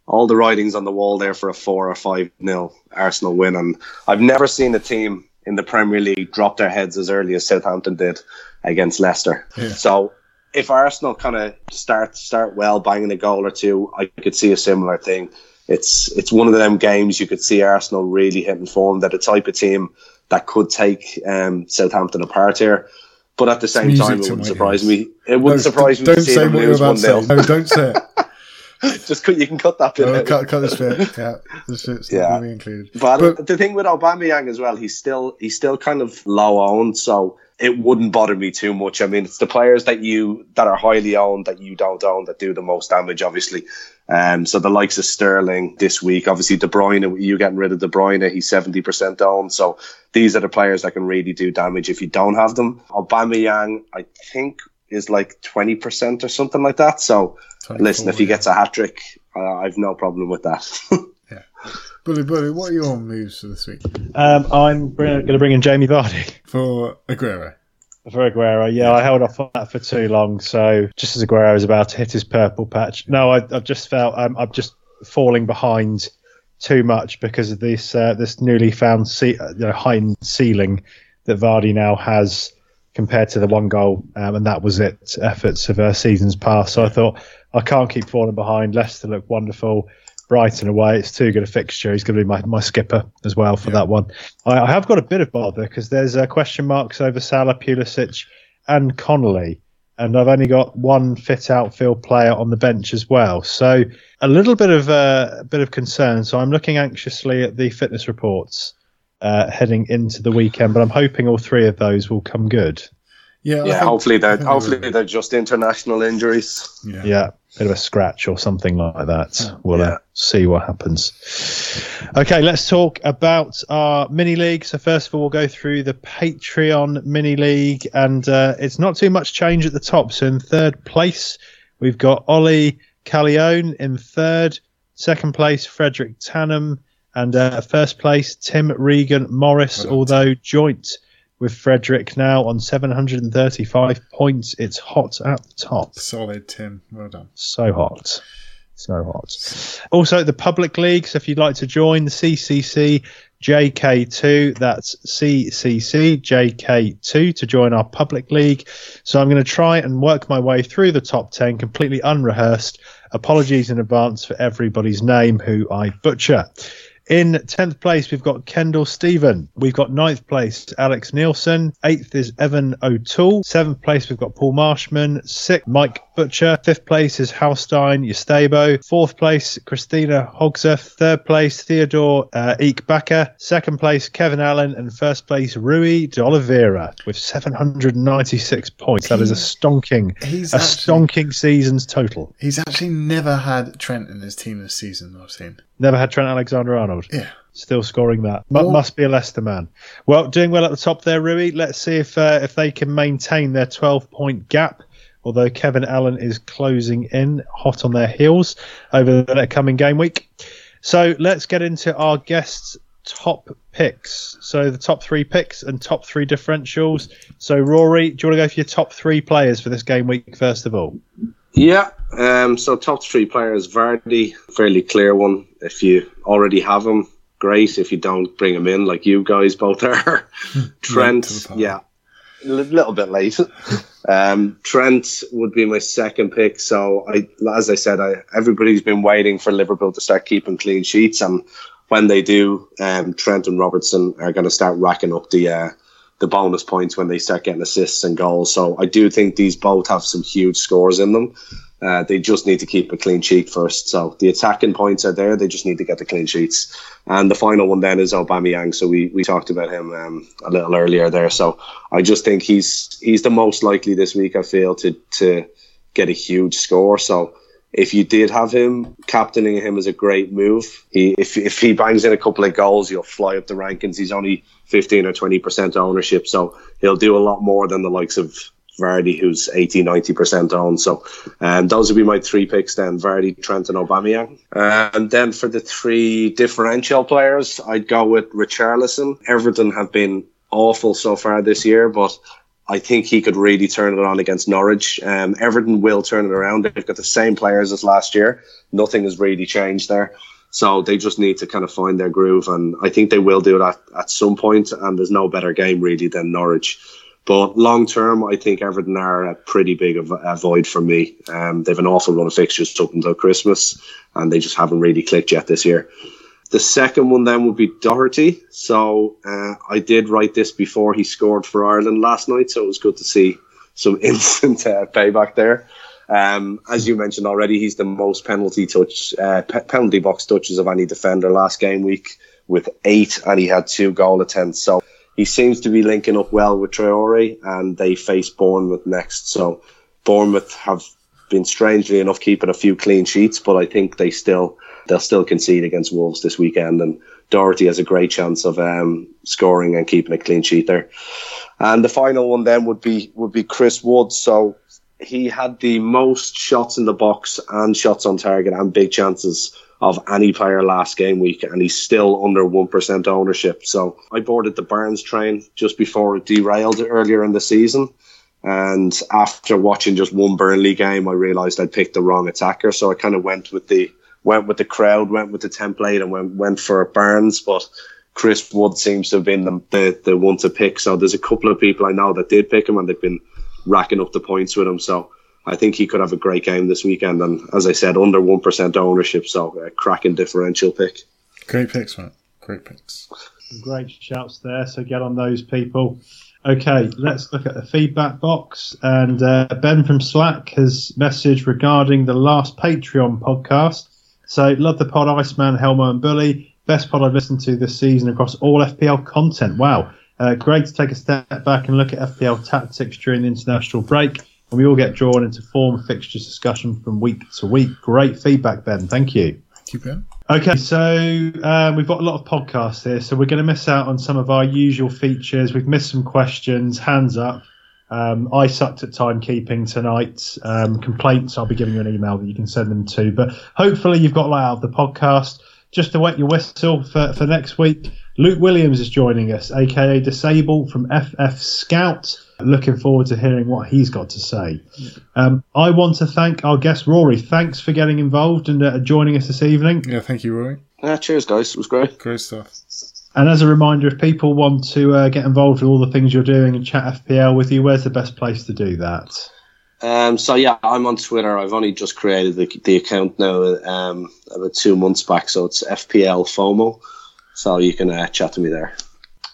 all the writing's on the wall there for a 4 or 5-0 Arsenal win, and I've never seen a team in the Premier League drop their heads as early as Southampton did against Leicester. Yeah. So if Arsenal kind of start well, banging a goal or two, I could see a similar thing. It's one of them games you could see Arsenal really hitting form. They're the type of team that could take Southampton apart here. But at the same time, it wouldn't surprise me. It wouldn't surprise me to see them lose 1-0. No, don't say it. Just cut. You can cut that bit. No, cut this bit. Yeah, this bit's not going to be included. But the thing with Aubameyang as well, he's still kind of low owned, so it wouldn't bother me too much. I mean, it's the players that are highly owned that you don't own that do the most damage, obviously. So the likes of Sterling this week, obviously De Bruyne. You getting rid of De Bruyne, he's 70% owned. So these are the players that can really do damage if you don't have them. Aubameyang, I think, is like 20% or something like that. So listen, if he gets a hat-trick, I've no problem with that. Yeah. Bully, what are your moves for this week? I'm going to bring in Jamie Vardy. For Aguero? For Aguero, yeah. I held off on that for too long. So just as Aguero is about to hit his purple patch. No, I've just felt I'm just falling behind too much because of this newly found heightened ceiling that Vardy now has compared to the one goal, and that was it, efforts of seasons past. So I thought, I can't keep falling behind. Leicester look wonderful. Brighton away, it's too good a fixture. He's going to be my skipper as well for that one. I have got a bit of bother because there's question marks over Salah, Pulisic and Connolly. And I've only got one fit outfield player on the bench as well. So a little bit of concern. So I'm looking anxiously at the fitness reports heading into the weekend, but I'm hoping all three of those will come good. Yeah, hopefully they're just international injuries. Yeah, bit of a scratch or something like that. We'll see what happens. Okay, let's talk about our mini league. So first of all, we'll go through the Patreon mini league, and it's not too much change at the top. So in third place, we've got Ollie Callione in third. Second place, Frederick Tannum. And first place, Tim Regan Morris, although joint with Frederick now on 735 points. It's hot at the top. Solid, Tim. Well done. So hot. So hot. Also, the public league. So if you'd like to join, CCC JK2. That's CCC JK2 to join our public league. So I'm going to try and work my way through the top 10 completely unrehearsed. Apologies in advance for everybody's name who I butcher. In 10th place, we've got Kendall Stephen. We've got 9th place, Alex Nielsen. 8th is Evan O'Toole. 7th place, we've got Paul Marshman. 6th, Mike Butcher. 5th place is Halstein Yestabo. 4th place, Christina Hogseth. 3rd place, Theodore Eekbacker. 2nd place, Kevin Allen. And 1st place, Rui de Oliveira with 796 points. That is a stonking season's total. He's actually never had Trent in his team this season, I've seen. Never had Trent Alexander-Arnold. Yeah. Still scoring that. Must be a Leicester man. Well, doing well at the top there, Rui. Let's see if they can maintain their 12-point gap, although Kevin Allen is closing in hot on their heels over the coming game week. So let's get into our guests' top picks. So the top three picks and top three differentials. So, Rory, do you want to go for your top three players for this game week, first of all? Yeah, so top three players, Vardy, fairly clear one. If you already have him, great. If you don't, bring him in like you guys both are. Trent, yeah, a little bit late. Trent would be my second pick. So, as I said, everybody's been waiting for Liverpool to start keeping clean sheets. And when they do, Trent and Robertson are going to start racking up the bonus points when they start getting assists and goals. So I do think these both have some huge scores in them. They just need to keep a clean sheet first. So the attacking points are there. They just need to get the clean sheets. And the final one then is Aubameyang. So we talked about him a little earlier there. So I just think he's the most likely this week, I feel, to get a huge score. So if you did have him, captaining him is a great move. If he bangs in a couple of goals, he'll fly up the rankings. He's only 15 or 20% ownership, so he'll do a lot more than the likes of Vardy, who's 80, 90% owned. So those would be my three picks then, Vardy, Trent and Aubameyang. And then for the three differential players, I'd go with Richarlison. Everton have been awful so far this year, but I think he could really turn it on against Norwich. Everton will turn it around. They've got the same players as last year. Nothing has really changed there. So they just need to kind of find their groove. And I think they will do that at some point. And there's no better game really than Norwich. But long term, I think Everton are a pretty big void for me. They've an awful run of fixtures up until Christmas. And they just haven't really clicked yet this year. The second one then would be Doherty. So I did write this before he scored for Ireland last night, so it was good to see some instant payback there. As you mentioned already, he's the most penalty box touches of any defender last game week with 8, and he had 2 goal attempts. So he seems to be linking up well with Traore, and they face Bournemouth next. So Bournemouth have been, strangely enough, keeping a few clean sheets, but I think they'll still concede against Wolves this weekend, and Doherty has a great chance of scoring and keeping a clean sheet there. And the final one then would be Chris Wood. So he had the most shots in the box and shots on target and big chances of any player last game week, and he's still under 1% ownership. So I boarded the Barnes train just before it derailed earlier in the season. And after watching just one Burnley game, I realised I'd picked the wrong attacker. So I kind of went with the crowd, went with the template, and went for Barnes. But Chris Wood seems to have been the one to pick. So there's a couple of people I know that did pick him, and they've been racking up the points with him. So I think he could have a great game this weekend. And as I said, under 1% ownership. So a cracking differential pick. Great picks, man. Great picks. Great shouts there. So get on those, people. Okay, let's look at the feedback box. And Ben from Slack has messaged regarding the last Patreon podcast. So, love the pod, Iceman, Helmo and Bully. Best pod I've listened to this season across all FPL content. Wow. Great to take a step back and look at FPL tactics during the international break. and we all get drawn into form fixtures discussion from week to week. Great feedback, Ben. Thank you. Thank you, Ben. Okay, so we've got a lot of podcasts here, so we're going to miss out on some of our usual features. We've missed some questions. Hands up. I sucked at timekeeping tonight. Complaints, I'll be giving you an email that you can send them to. But hopefully you've got a lot out of the podcast. Just to wet your whistle for next week, Luke Williams is joining us, a.k.a. Disable from FF Scout. Looking forward to hearing what he's got to say. I want to thank our guest, Rory. Thanks for getting involved and joining us this evening. Yeah, thank you, Rory. Cheers, guys. It was great. Great stuff. And as a reminder, if people want to get involved with all the things you're doing and chat FPL with you, where's the best place to do that? I'm on Twitter. I've only just created the account now about 2 months back, so it's FPL FOMO. So you can chat to me there.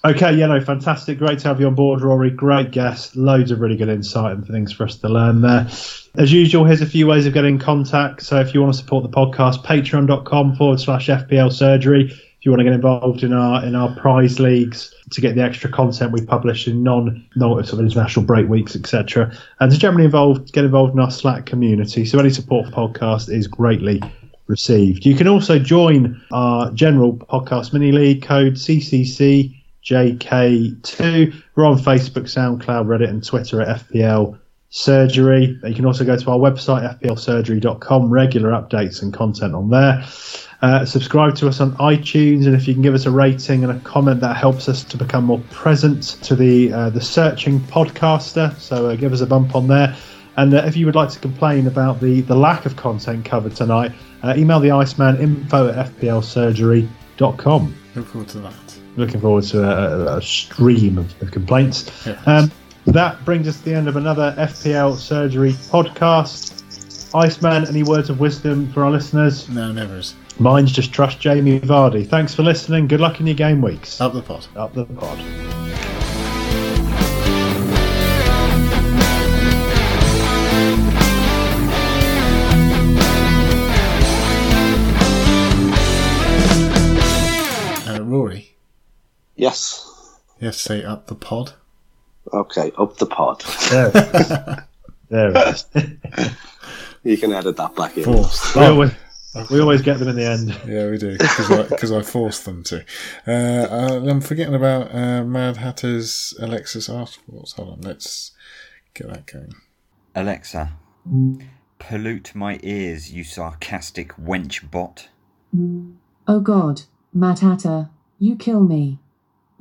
Okay, fantastic. Great to have you on board, Rory. Great guest. Loads of really good insight and things for us to learn there. As usual, here's a few ways of getting in contact. So if you want to support the podcast, patreon.com/FPL surgery. If you want to get involved in our prize leagues to get the extra content we publish in non international break weeks, etc. And to generally get involved in our Slack community. So any support for podcast is greatly received. You can also join our general podcast mini league, code CCCJK2. We're on Facebook, SoundCloud, Reddit and Twitter at FPL Surgery. You can also go to our website, fplsurgery.com, regular updates and content on there. Subscribe to us on iTunes, and if you can give us a rating and a comment, that helps us to become more present to the searching podcaster, so give us a bump on there. And if you would like to complain about the lack of content covered tonight, email the Iceman, info@fplsurgery.com. Look forward to that. Looking forward to a stream of complaints. Yeah. That brings us to the end of another FPL Surgery podcast. Iceman, any words of wisdom for our listeners? No, never. Mine's just trust Jamie Vardy. Thanks for listening. Good luck in your game weeks. Up the pod. Up the pod. Rory? Yes? Yes, say up the pod. Okay, up the pod. There it is. You can edit that back in. We always get them in the end. Yeah, we do, because I forced them to. I'm forgetting about Mad Hatter's Alexa's afterwards. Hold on, let's get that going. Alexa, pollute my ears, you sarcastic wench bot. Oh God, Mad Hatter, you kill me.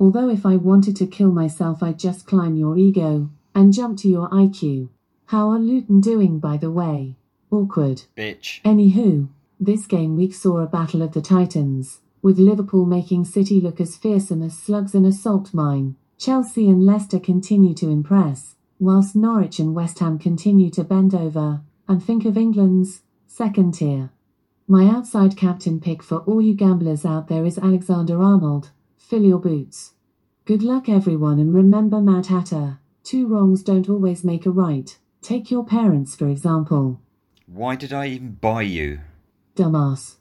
Although if I wanted to kill myself, I'd just climb your ego and jump to your IQ. How are Luton doing, by the way? Awkward. Bitch. Anywho, this game week saw a battle of the titans, with Liverpool making City look as fearsome as slugs in a salt mine. Chelsea and Leicester continue to impress, whilst Norwich and West Ham continue to bend over and think of England's second tier. My outside captain pick for all you gamblers out there is Alexander-Arnold. Fill your boots. Good luck everyone, and remember, Mad Hatter, two wrongs don't always make a right. Take your parents for example. Why did I even buy you? Dumbass.